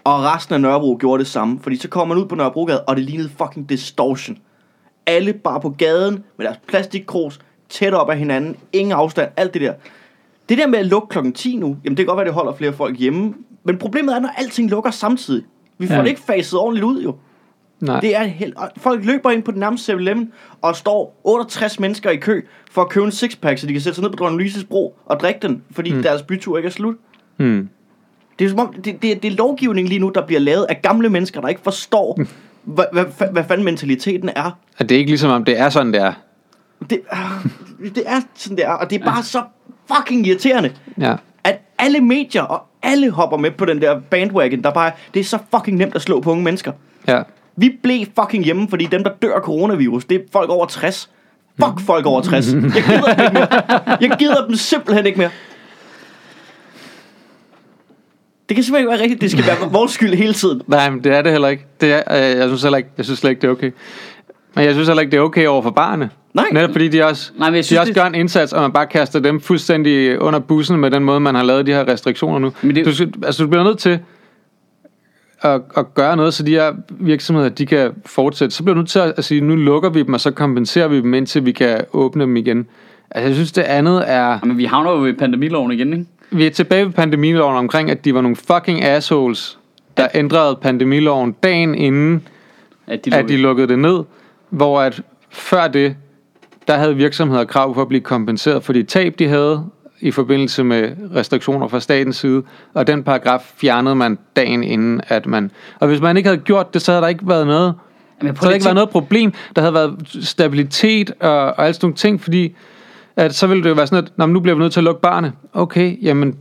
Og resten af Nørrebro gjorde det samme, fordi så kom man ud på Nørrebrogade, og det lignede fucking distortion. Alle bare på gaden med deres plastikrus, tæt op af hinanden, ingen afstand, alt det der. Det der med at lukke klokken 10 nu, jamen det kan godt være, det holder flere folk hjemme, men problemet er, når alting lukker samtidig. Vi får det ikke faset ordentligt ud jo. Nej. Det er folk løber ind på den nærmeste 7-Eleven og står 68 mennesker i kø for at købe en sixpack, så de kan sætte sig ned på Dronning Lyses Bro og drikke den, fordi deres bytur ikke er slut. Det er som om det er lovgivning lige nu, der bliver lavet af gamle mennesker, der ikke forstår hvad fanden mentaliteten er. At det er ikke ligesom, om det er sådan, det er. Det er sådan, det er, og det er bare så fucking irriterende, at alle medier og alle hopper med på den der bandwagon, der bare, det er så fucking nemt at slå på unge mennesker. Ja. Vi blev fucking hjemme, fordi dem, der dør af coronavirus, det er folk over 60. Fuck folk over 60. Jeg gider dem ikke mere. Jeg gider dem simpelthen ikke mere. Det kan simpelthen ikke være rigtigt. Det skal være vores skyld hele tiden. Nej, men det er det heller ikke. Det er, jeg synes slet ikke, det er okay. Men jeg synes heller ikke, det er okay over for barne. Nej. Netop fordi de også, nej, synes, de også gør en indsats, og man bare kaster dem fuldstændig under bussen med den måde, man har lavet de her restriktioner nu. Men det... du bliver nødt til at gøre noget, så de her virksomheder, de kan fortsætte. Så bliver du nødt til at sige, nu lukker vi dem, og så kompenserer vi dem, indtil vi kan åbne dem igen. Altså, jeg synes, det andet er... Men vi havner jo ved pandemiloven igen, ikke? Vi er tilbage ved pandemiloven omkring, at de var nogle fucking assholes, der ændrede pandemiloven dagen inden, at de lukkede det ned. Hvor at før det, der havde virksomheder krav på at blive kompenseret for de tab, de havde i forbindelse med restriktioner fra statens side, og den paragraf fjernede man dagen inden, at man... Og hvis man ikke havde gjort det, så havde der ikke været noget... Jamen, så havde der ikke været noget problem. Der havde været stabilitet og alle sådan nogle ting, fordi at så ville det jo være sådan, at nu bliver vi nødt til at lukke barne. Okay, jamen...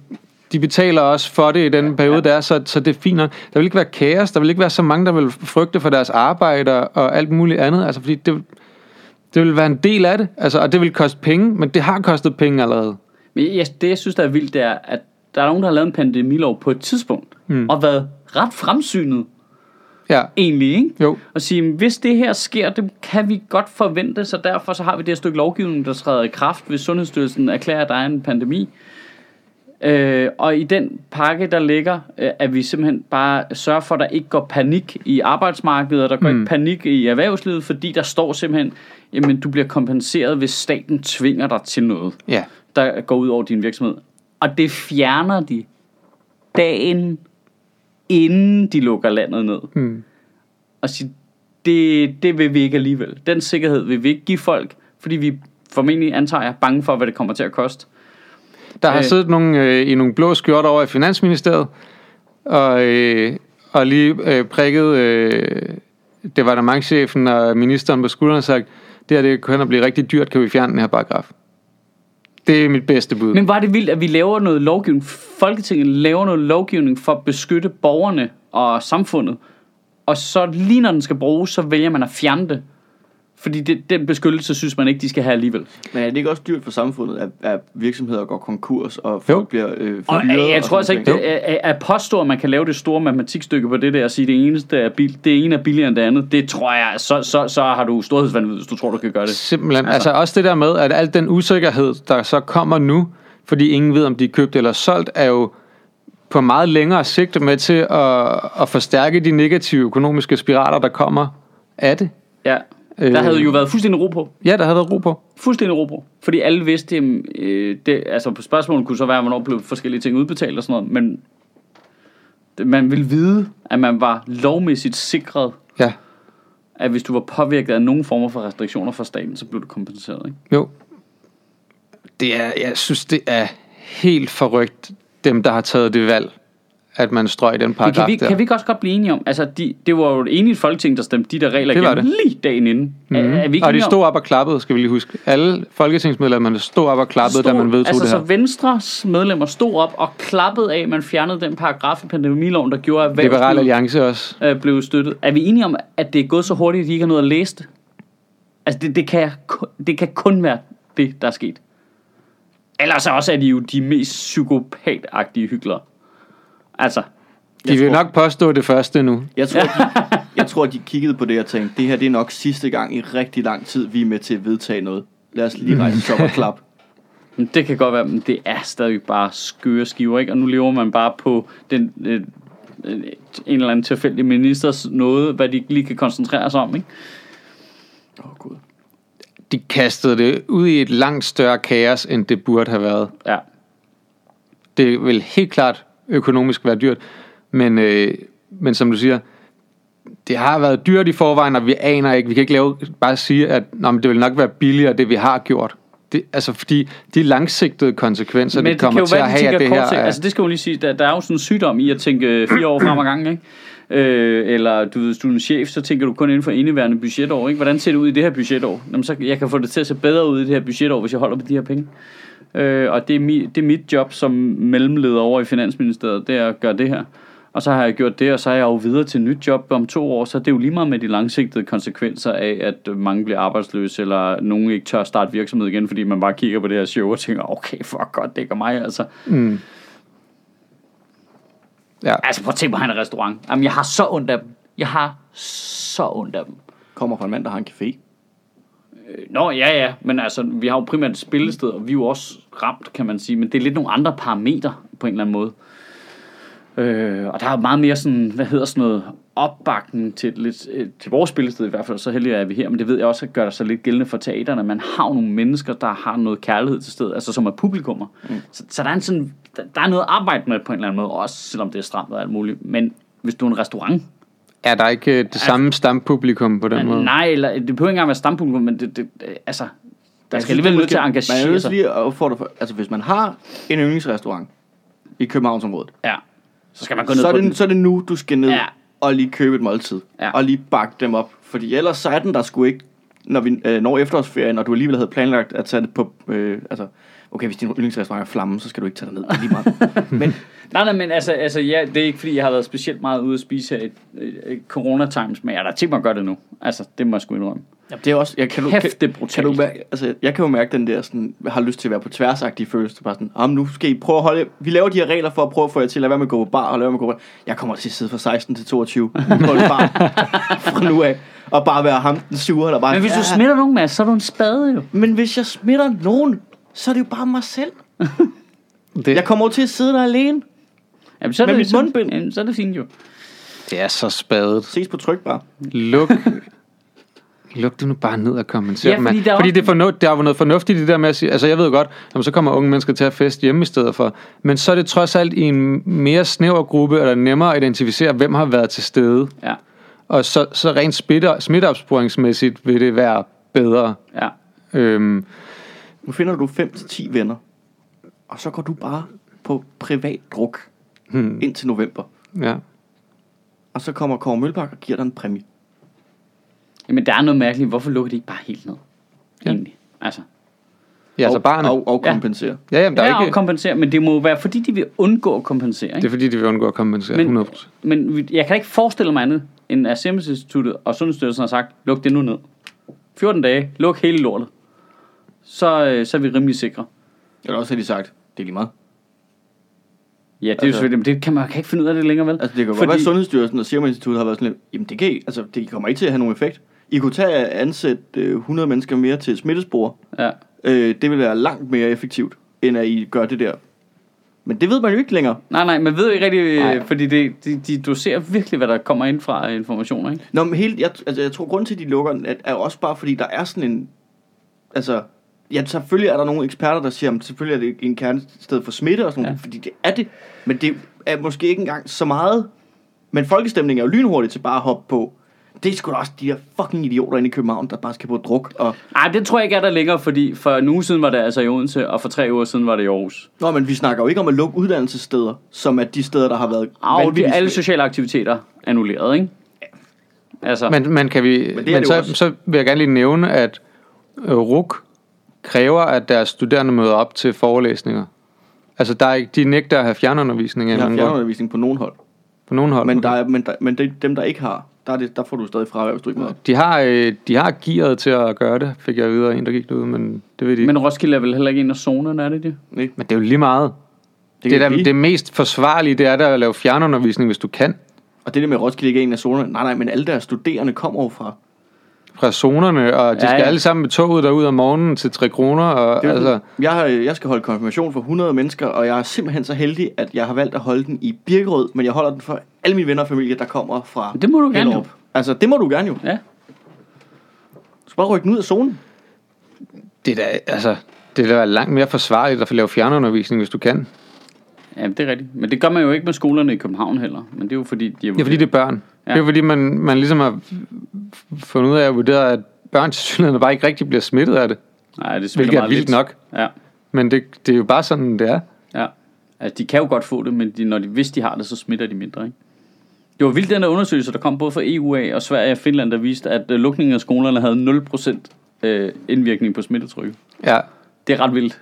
De betaler også for det i den periode, der er, så det er fint nok. Der vil ikke være kaos, der vil ikke være så mange, der vil frygte for deres arbejde og alt muligt andet. Altså, fordi det vil være en del af det, altså, og det vil koste penge, men det har kostet penge allerede. Men det, jeg synes, der er vildt, det er, at der er nogen, der har lavet en pandemilov på et tidspunkt, og været ret fremsynet, egentlig, ikke? Jo. Og sige, hvis det her sker, det kan vi godt forvente, så derfor så har vi det her stykke lovgivning, der træder i kraft, hvis Sundhedsstyrelsen erklærer, at der er en pandemi. Og i den pakke der ligger, at vi simpelthen bare sørger for at der ikke går panik i arbejdsmarkedet, og der går ikke panik i erhvervslivet, fordi der står simpelthen, jamen du bliver kompenseret, hvis staten tvinger dig til noget, der går ud over din virksomhed. Og det fjerner de dagen inden de lukker landet ned, og siger, det vil vi ikke alligevel. Den sikkerhed vil vi ikke give folk, fordi vi formentlig, antager jeg, er bange for hvad det kommer til at koste. Der har siddet nogen i nogle blå skjorter over i Finansministeriet og lige prikket departementschefen og ministeren på skulderen og sagt, det her det kan blive rigtig dyrt, kan vi fjerne den her paragraf. Det er mit bedste bud. Men var det vildt, at vi laver noget lovgivning, Folketinget laver noget lovgivning for at beskytte borgerne og samfundet, og så lige når den skal bruges, så vælger man at fjerne det. Fordi den beskyttelse synes man ikke, de skal have alligevel. Men er det ikke også dyrt for samfundet, at virksomheder går konkurs, og folk bliver forvirret? Og jeg tror altså ikke, at påstå, at man kan lave det store matematikstykke på det der, og sige, at det ene er billigere end det andet, det tror jeg, så har du storhedsvanvid, hvis du tror, du kan gøre det. Simpelthen. Altså også det der med, at al den usikkerhed, der så kommer nu, fordi ingen ved, om de er købt eller solgt, er jo på meget længere sigt med til at forstærke de negative økonomiske spiraler, der kommer af det. Ja. Der havde jo været fuldstændig ro på. Ja, der havde været ro på. Fuldstændig ro på. Fordi alle vidste, altså på spørgsmålet kunne så være, hvornår blev forskellige ting udbetalt og sådan noget, men man ville vide, at man var lovmæssigt sikret, at hvis du var påvirket af nogen former for restriktioner fra staten, så blev du kompenseret, ikke? Jo. Jeg synes, det er helt forrygt, dem, der har taget det valg, at man strøg den paragraf der. Kan vi ikke også godt blive enige om, altså det var jo et enigt folketing, der stemte de der regler igennem lige dagen inden. Og de stod op og klappede, skal vi lige huske. Alle folketingsmedlemmerne stod op og klappede, da man vedtog det her. Altså så Venstres medlemmer stod op og klappede af, man fjernede den paragraf i pandemiloven, der gjorde, at Liberal Alliance også blev støttet. Er vi enige om, at det er gået så hurtigt, at de ikke har noget at læse det? Altså det kan kun være det, der er sket. Ellers også er de jo de mest psykopatagtige hyklere. Altså, de vil nok påstå det første nu. Jeg tror, de kiggede på det og tænkte, det her det er nok sidste gang i rigtig lang tid, vi er med til at vedtage noget. Lad os lige rejse os op og klap. Det kan godt være, men det er stadig bare skøre skiver, ikke? Og nu lever man bare på den, en eller anden tilfældig ministers noget, hvad de lige kan koncentrere sig om, ikke? Åh, Gud. De kastede det ud i et langt større kaos, end det burde have været. Ja. Det vil helt klart økonomisk være dyrt, men som du siger, det har været dyrt i forvejen, og vi aner ikke, vi kan ikke bare sige, at det vil nok være billigere, det vi har gjort. Det, altså fordi de langsigtede konsekvenser, men det kommer til at have det her. Altså det skal jo lige sige, der er jo sådan en sygdom i at tænke 4 år frem ad gangen, ikke? eller du er en chef, så tænker du kun inden for indeværende budgetår, ikke? Hvordan ser det ud i det her budgetår? Jamen, så jeg kan få det til at se bedre ud i det her budgetår, hvis jeg holder på de her penge. Og det er mit job som mellemleder over i Finansministeriet, det er at gøre det her. Og så har jeg gjort det, og så er jeg jo videre til nyt job om 2 år, så det er jo lige meget med de langsigtede konsekvenser af, at mange bliver arbejdsløse, eller nogen ikke tør starte virksomhed igen, fordi man bare kigger på det her show og tænker, okay, fuck godt, det gør mig, altså. Mm. Ja. Altså prøv at tænke på, han er restaurant. Jamen, jeg har så ondt af dem. Kommer fra en mand, der har en café. Nå, ja, men altså, vi har jo primært et spillested, og vi er jo også ramt, kan man sige, men det er lidt nogle andre parametre på en eller anden måde. Og der er meget mere sådan, opbakning til, til vores spillested i hvert fald, så heldig er vi her, men det ved jeg også, at gør der så lidt gældende for teaterne. Man har jo nogle mennesker, der har noget kærlighed til stedet, altså som er publikummer. Mm. Så der er der er noget arbejde med på en eller anden måde, også selvom det er stramt og alt muligt. Men hvis du er en restaurant... Er der ikke det samme stampublikum på den måde? Nej, eller, det behøver ikke engang være stampublikum, men det, der skal alligevel nødt til at engagere sig. Altså hvis man har en yndlingsrestaurant i Københavnsområdet, ja. Så skal man gå ned på den. Så er det nu, du skal ned og lige købe et måltid. Ja. Og lige bakke dem op. Fordi ellers så er den der sgu ikke, når vi når efterårsferien, og du alligevel havde planlagt at tage det på... Okay, hvis din yndlingsrestaurant er flamme, så skal du ikke tage dig ned. Lige meget. Men, nej, men altså ja, det er ikke fordi, jeg har været specielt meget ude at spise her i coronatimes, men jeg har da tænkt mig at gøre det nu. Altså, det må jeg sgu indrømme. Jamen, det er også, jeg kan jo mærke den der, sådan, jeg har lyst til at være på tværsagtige følelser. Bare sådan, nu skal I prøve at holde, vi laver de her regler for at prøve at få jer til at lade være med at gå på bar, og lade være med at gå på bar. Jeg kommer til at sidde fra 16 til 22 på en bar fra nu af. Og bare være ham den sure, der bare... Men hvis du smitter nogen, Mads, så er du en spade jo. Men hvis jeg smitter nogen, så er det jo bare mig selv. Jeg kommer over til at sidde der alene. Jamen, så er det med mit mundbind. Jamen, så er det fint jo. Det er så spadet. Ses på tryk bare. Luk det nu bare ned og kommentere. Ja, fordi der var noget fornuftigt i det der med at sige, altså jeg ved godt, jamen, så kommer unge mennesker til at feste hjemme i stedet for, men så er det trods alt i en mere snæver gruppe, eller nemmere at identificere, hvem har været til stede. Ja. Og så rent smitteopsporingsmæssigt vil det være bedre. Ja. Nu finder du 5-10 venner, og så går du bare på privat druk indtil november. Ja. Og så kommer Kåre Mølbak og giver dig en præmie. Jamen, der er noget mærkeligt. Hvorfor lukker de ikke bare helt ned? Egentlig. Ja. Altså. Ja, altså barne. Og kompensere. Ja, jamen, der er ikke... og kompensere, men det må jo være, fordi de vil undgå at kompensere, ikke? Det er, fordi de vil undgå at kompensere, 100%. Men jeg kan ikke forestille mig andet, end at Sundhedsinstituttet og Sundhedsstyrelsen har sagt, luk det nu ned. 14 dage, luk hele lortet. Så er vi rimelig sikre. Eller også har de sagt, det er lige meget. Ja, det er jo selvfølgelig, men det kan man ikke finde ud af det længere, vel? Altså, det kan jo godt være, Sundhedsstyrelsen og Serum Instituttet har været sådan lidt, jamen det kan ikke, altså det kommer ikke til at have nogen effekt. I kunne tage at ansætte 100 mennesker mere til smittespor. Ja. Det vil være langt mere effektivt, end at I gør det der. Men det ved man jo ikke længere. Nej, man ved jo ikke rigtig, fordi de doserer virkelig, hvad der kommer ind fra informationer, ikke? Nå, men jeg tror, grunden til, at de lukker, er også bare, fordi der er sådan en, altså... Ja, selvfølgelig er der nogle eksperter, der siger, at selvfølgelig er det en kernested for smitte og sådan noget, fordi det er det. Men det er måske ikke engang så meget. Men folkestemningen er jo lynhurtigt til bare at hoppe på. Det er sgu da også de der fucking idioter inde i København, der bare skal på druk. Det tror jeg ikke er der længere, fordi for en uge siden var det altså i Odense, og for 3 uger siden var det i Aarhus. Nå, men vi snakker jo ikke om at lukke uddannelsessteder, som at de steder, der har været... det er alle sociale aktiviteter annulleret, ikke? Ja. Altså. Men så vil jeg gerne lige nævne, at RUC kræver, at deres studerende møder op til forelæsninger. Altså, der er ikke, de nægter at have fjernundervisning. De har fjernundervisning på nogen hold. Men, okay. Dem, der ikke har, der får du stadig fravær, hvis du ikke møder op. De har gearet til at gøre det, fik jeg videre, en der gik derude, men det ved de ikke. Men Roskilde er vel heller ikke en af zonerne, er det det? Nej. Men det er jo lige meget. Det mest forsvarlige, det er der at lave fjernundervisning, hvis du kan. Og det der med Roskilde ikke er en af zonerne, nej, men alle deres studerende kommer jo fra zonerne, og de skal alle sammen med toget derud om morgenen til 3 kroner. Og altså. Jeg skal holde konfirmation for 100 mennesker, og jeg er simpelthen så heldig, at jeg har valgt at holde den i Birkerød, men jeg holder den for alle mine venner og familie, der kommer fra... Det må du gerne jo. Altså, det må du gerne jo. Ja. Du skal bare rykke den ud af zonen. Det er da langt mere forsvarligt at få lavet fjernundervisning, hvis du kan. Ja, det er rigtigt. Men det gør man jo ikke med skolerne i København heller. Men det er jo fordi... fordi det er børn. Ja. Det er fordi, man ligesom har fundet ud af at vurdere, at børn til synligheden bare ikke rigtig bliver smittet af det. Nej, det smitter meget vildt. Hvilket er vildt nok. Ja. Men det er jo bare sådan, det er. Ja. Altså, de kan jo godt få det, men hvis de har det, så smitter de mindre, ikke? Det var vildt den der undersøgelse, der kom både fra EU og Sverige og Finland, der viste, at lukningen af skolerne havde 0% indvirkning på smittetrykket. Ja. Det er ret vildt.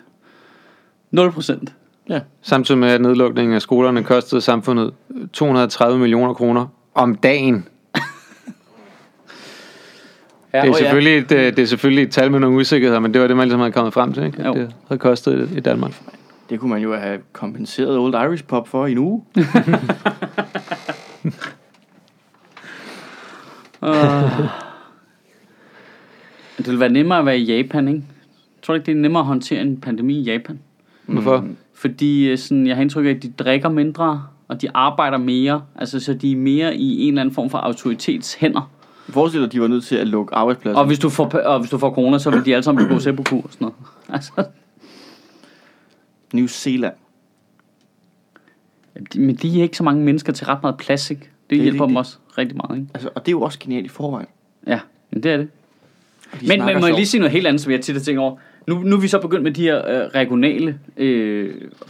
0%. Ja. Samtidig med, at nedlukningen af skolerne kostede samfundet 230 millioner kroner om dagen. Ja, det er selvfølgelig det er selvfølgelig et tal med nogle usikkerheder, men det var det, man ligesom havde kommet frem til, ikke? Det havde kostet i Danmark. Det kunne man jo have kompenseret Old Irish Pop for i en uge. Det ville være nemmere at være i Japan, ikke? Jeg tror ikke, det er nemmere at håndtere en pandemi i Japan. Hvorfor? Fordi sådan, jeg har indtryk af, at de drikker mindre, og de arbejder mere. Altså, så de er mere i en eller anden form for autoritetshænder. Forestil dig, de var nødt til at lukke arbejdspladser. Og hvis du får corona, så vil de alle sammen blive på seppuku og sådan noget. Altså. New Zealand. Men de er ikke så mange mennesker til ret meget plads, ikke? Det hjælper dem også rigtig meget, ikke? Altså, og det er jo også genialt i forvejen. Ja, men det er det. Men må jeg lige sige noget helt andet, som jeg tit har tænkt over. Nu er vi så begyndt med de her regionale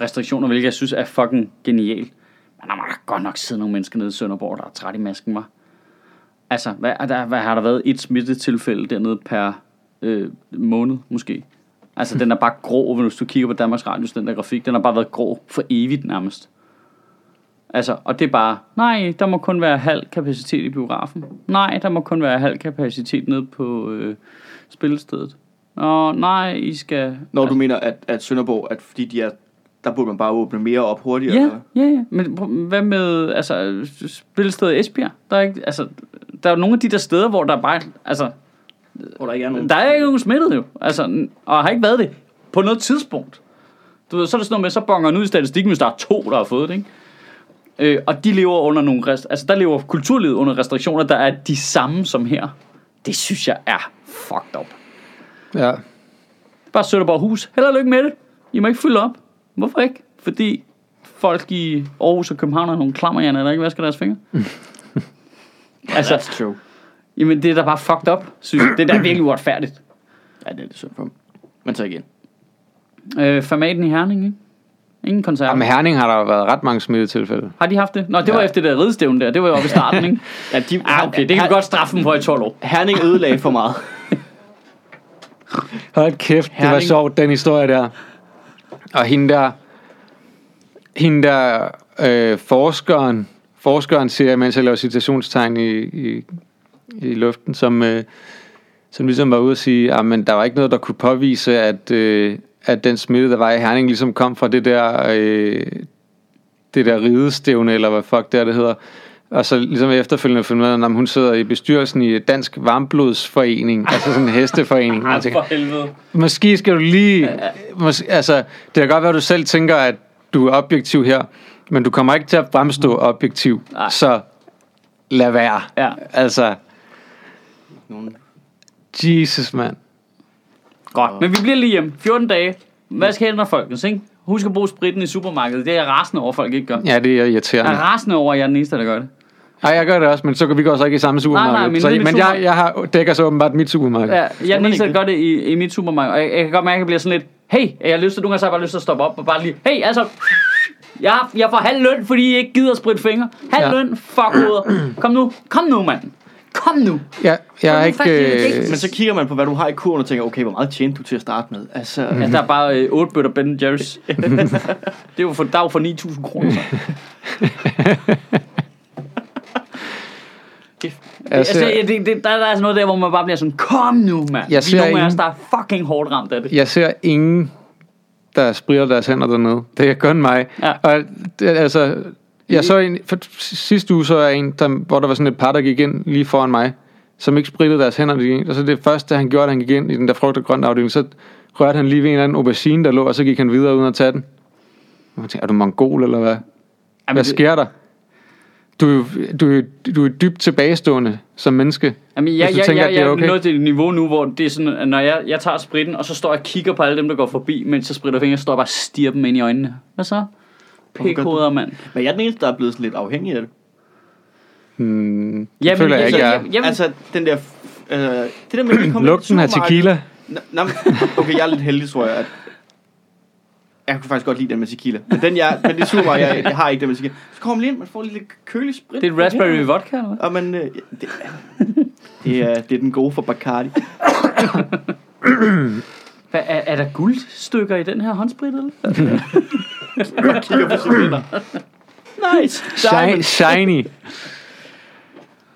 restriktioner, hvilket jeg synes er fucking genialt. Men der må godt nok sidde nogle mennesker nede i Sønderborg, der er træt i masken, var. Altså, hvad har der været et smittetilfælde dernede per måned, måske? Altså, den er bare grå, hvis du kigger på Danmarks Radios, den der grafik, den har bare været grå for evigt nærmest. Altså, og det er bare, nej, der må kun være halv kapacitet i biografen. Nej, der må kun være halv kapacitet nede på spillestedet. Nå, nej, I skal... Når du mener, at Sønderborg, at fordi de er... Der burde man bare åbne mere op hurtigere. Ja, eller? Ja. Men hvad med altså, spillestedet Esbjerg? Der er ikke, altså, der er jo nogle af de der steder, hvor der bare... Altså, hvor der ikke er nogen. Der er ikke nogen smittet jo. Altså, og har ikke været det på noget tidspunkt. Du ved, så er der sådan noget med, så bonger den ud i statistikken, hvis der er 2, der har fået det, ikke? Og de lever under nogle... Altså, der lever kulturlivet under restriktioner, der er de samme som her. Det synes jeg er fucked up. Ja. Bare Sønderborg Hus. Held og lykke med det. I må ikke fylde op. Hvorfor ikke? Fordi folk i Aarhus og København har nogle klammerhjerner, der ikke vasker deres fingre. Altså, that's true. Jamen, det er da bare fucked up, synes jeg. Det er da virkelig uretfærdigt. Ja, det er lidt synd for mig. Men så igen. Formaten i Herning, ikke? Ingen koncert. Jamen, Herning har der jo været ret mange smittetilfælde. Har de haft det? Nå, det var efter det der ridestævn der. Det var jo oppe i starten, ikke? Ja, okay, det kan vi godt straffe dem på i 12 år. Herning ødelagde for meget. Hold kæft, Herning. Det var sjovt, den historie der. Og hende der forskeren siger, mens jeg laver citationstegn i luften, som ligesom var ude at sige, at der var ikke noget, der kunne påvise, at den smitte, der var i Herning, ligesom kom fra det der ridestævne, eller hvad fuck det hedder. Og så ligesom efterfølgende finder man, at hun sidder i bestyrelsen i Dansk Varmblodsforening, altså sådan en hesteforening. For helvede. Måske skal du lige... altså, det er godt være, at du selv tænker, at du er objektiv her, men du kommer ikke til at fremstå objektiv, så lad være. Ja. Altså... Jesus, mand. Godt, men vi bliver lige hjemme. 14 dage. Hvad skal hende af folkens, ikke? Husk at bruge spritten i supermarkedet. Det er jeg rasende over, folk ikke gør. Ja, det er irriterende. Jeg er rasende over, at jeg er den eneste, der gør det. Nej, jeg gør det også, men så vi går så ikke i samme supermarked. Jeg dækker så åbenbart mit supermarked. Ja, jeg er den eneste, der gør det i mit supermarked. Og jeg kan godt mærke, at jeg bliver sådan lidt, hey, jeg har lyst til, nogle gange så har jeg bare lyst til at stoppe op og bare lige, hey, altså, jeg får halv løn, fordi I ikke gider at spritte fingre. Halv løn, fuck hovedet. Kom nu, mand. Kom nu. Ja, jeg er ikke... Men så kigger man på, hvad du har i kurven, og tænker, okay, hvor meget tjente du til at starte med? Altså, der er bare 8 bøtter Ben & Jerry's. Det var for dag for 9.000 kroner. Der er altså noget der, hvor man bare bliver sådan, kom nu, mand. Jeg ser nogle af os, der er fucking hårdt ramt af det. Jeg ser ingen, der spritter deres hænder dernede. Det er kun mig. Ja. Og altså... Jeg så en, for sidste uge så en, hvor der var sådan et par, der gik ind lige foran mig, som ikke sprittede deres hænder. Og så det første, han gjorde, da han gik ind i den der frugt- og grøntafdeling, så rørte han lige ved en eller anden aubergine, der lå, og så gik han videre uden at tage den. Og man tænkte, er du mongol eller hvad? Hvad sker der? Du er dybt tilbagestående som menneske. Jamen, hvis du tænker, at det er okay. Jeg er nået til et niveau nu, hvor det er sådan, at når jeg tager spritten, og så står jeg og kigger på alle dem, der går forbi, mens jeg spritter fingre, står jeg bare og stirrer dem ind i øjnene. Hvad så? Pækoder, mand. Men jeg er den eneste, der er blevet lidt afhængig af det. Jamen, føler jeg ikke, jeg... Altså, den der... det der med, at vi kommer i supermarkedet... Lugten af tequila. Okay, jeg er lidt heldig, tror jeg. At Jeg kunne faktisk godt lide den med tequila. Men det super, jeg har ikke den med tequila. Så kommer man lige ind, man får lidt kølesprit. Det er et raspberry med vodka, eller hvad? Og man, det er den gode for Bacardi. Hvad, er der guldstykker i den her håndsprit, eller? Jeg kigger på sovjetter. Nice. Shiny.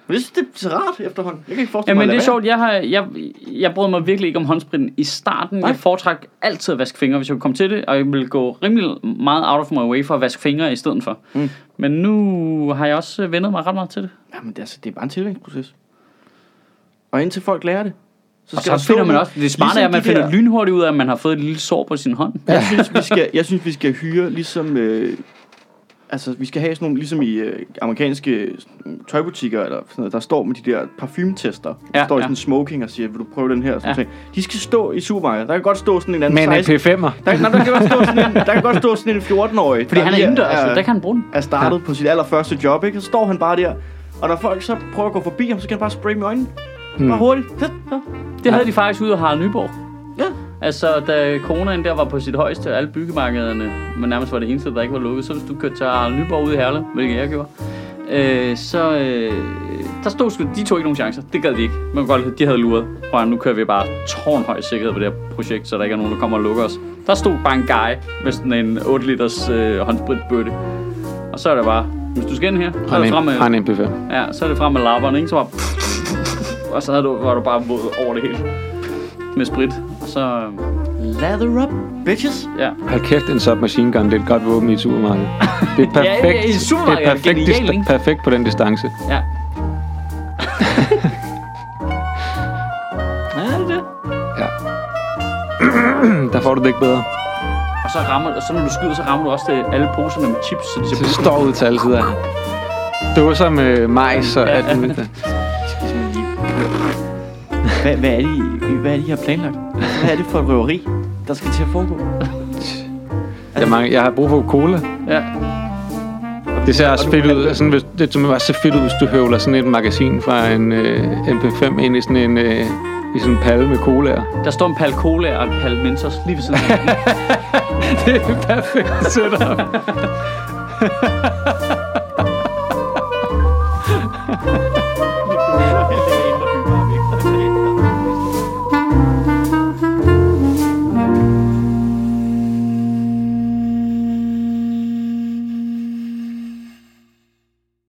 Det er så rart efterhånden. Jeg kan ikke forestille mig. Men det er sjovt. Jeg brød mig virkelig ikke om håndspritten i starten. Nej. Jeg foretrak altid at vaske fingre, hvis jeg kunne komme til det. Og jeg ville gå rimelig meget out of my way for at vaske fingre i stedet for. Mm. Men nu har jeg også vendet mig ret meget til det. Jamen det er bare en tilvægningsproces. Og indtil folk lærer det. Så finder man også. Det smarte ligesom er, at man finder lynhurtigt ud af, at man har fået et lille sår på sin hånd. Ja. Jeg synes, vi skal hyre ligesom... Altså, vi skal have sådan nogle, ligesom i amerikanske tøjbutikker, eller sådan noget, der står med de der parfumetester. Ja, der står i sådan en smoking og siger, vil du prøve den her? Sådan de skal stå i supermarkedet. Der kan godt stå sådan en anden... Men en P5'er. Der kan godt stå sådan en 14-årig. Fordi han er indendørs, altså, der kan han bruge den. Er startet på sit allerførste job, ikke? Så står han bare der, og når folk så prøver at gå forbi ham, så kan han bare spraye med øjnene. Bare hurtigt. Det havde de faktisk ude af Harald Nyborg. Ja. Altså, da coronaen der var på sit højeste, alle byggemarkederne, men nærmest var det eneste, der ikke var lukket, så hvis du kørte til Harald Nyborg ude i Herlev, hvilket jeg gjorde, der stod sgu, de tog ikke nogen chancer. Det gad de ikke. Man kunne godt, de havde luret. Prøv, nu kører vi bare tårnhøj sikkerhed på det her projekt, så der ikke er nogen, der kommer og lukker os. Der stod bare en guy med sådan en 8 liters håndspritbøtte. Og så er det bare, hvis du skal ind her, så er det frem med... Han er en MP5. Ja, så er det frem med lapperne, ikke? Så bare... Og så var du bare våd over det hele. Med sprit. Så lather up, bitches. Ja. Hold kæft, en submachine gun. Det er et godt våben i et supermarked. Det er perfekt. Ja, i supermarked, det er perfekt, genial, ikke? Perfekt på den distance. Ja. Ja, det er det. Ja. Der får du det ikke bedre. Og så rammer, og så når du skyder, så rammer du også til alle poserne med chips, så de så står ud til alle sider. Dåser med majs og alt muligt. Hvad er det, I har planlagt? Hvad er det for et røveri, der skal til at foregå? Jeg har brug for cola. Ja. Det ser også fedt ud. Sådan, det ser også fedt ud, hvis du høvler sådan et magasin fra en MP5 ind i sådan en... I sådan en palle med colaer. Der står en palle colaer og en palle Mentos lige ved siden af. Det er perfekt setup.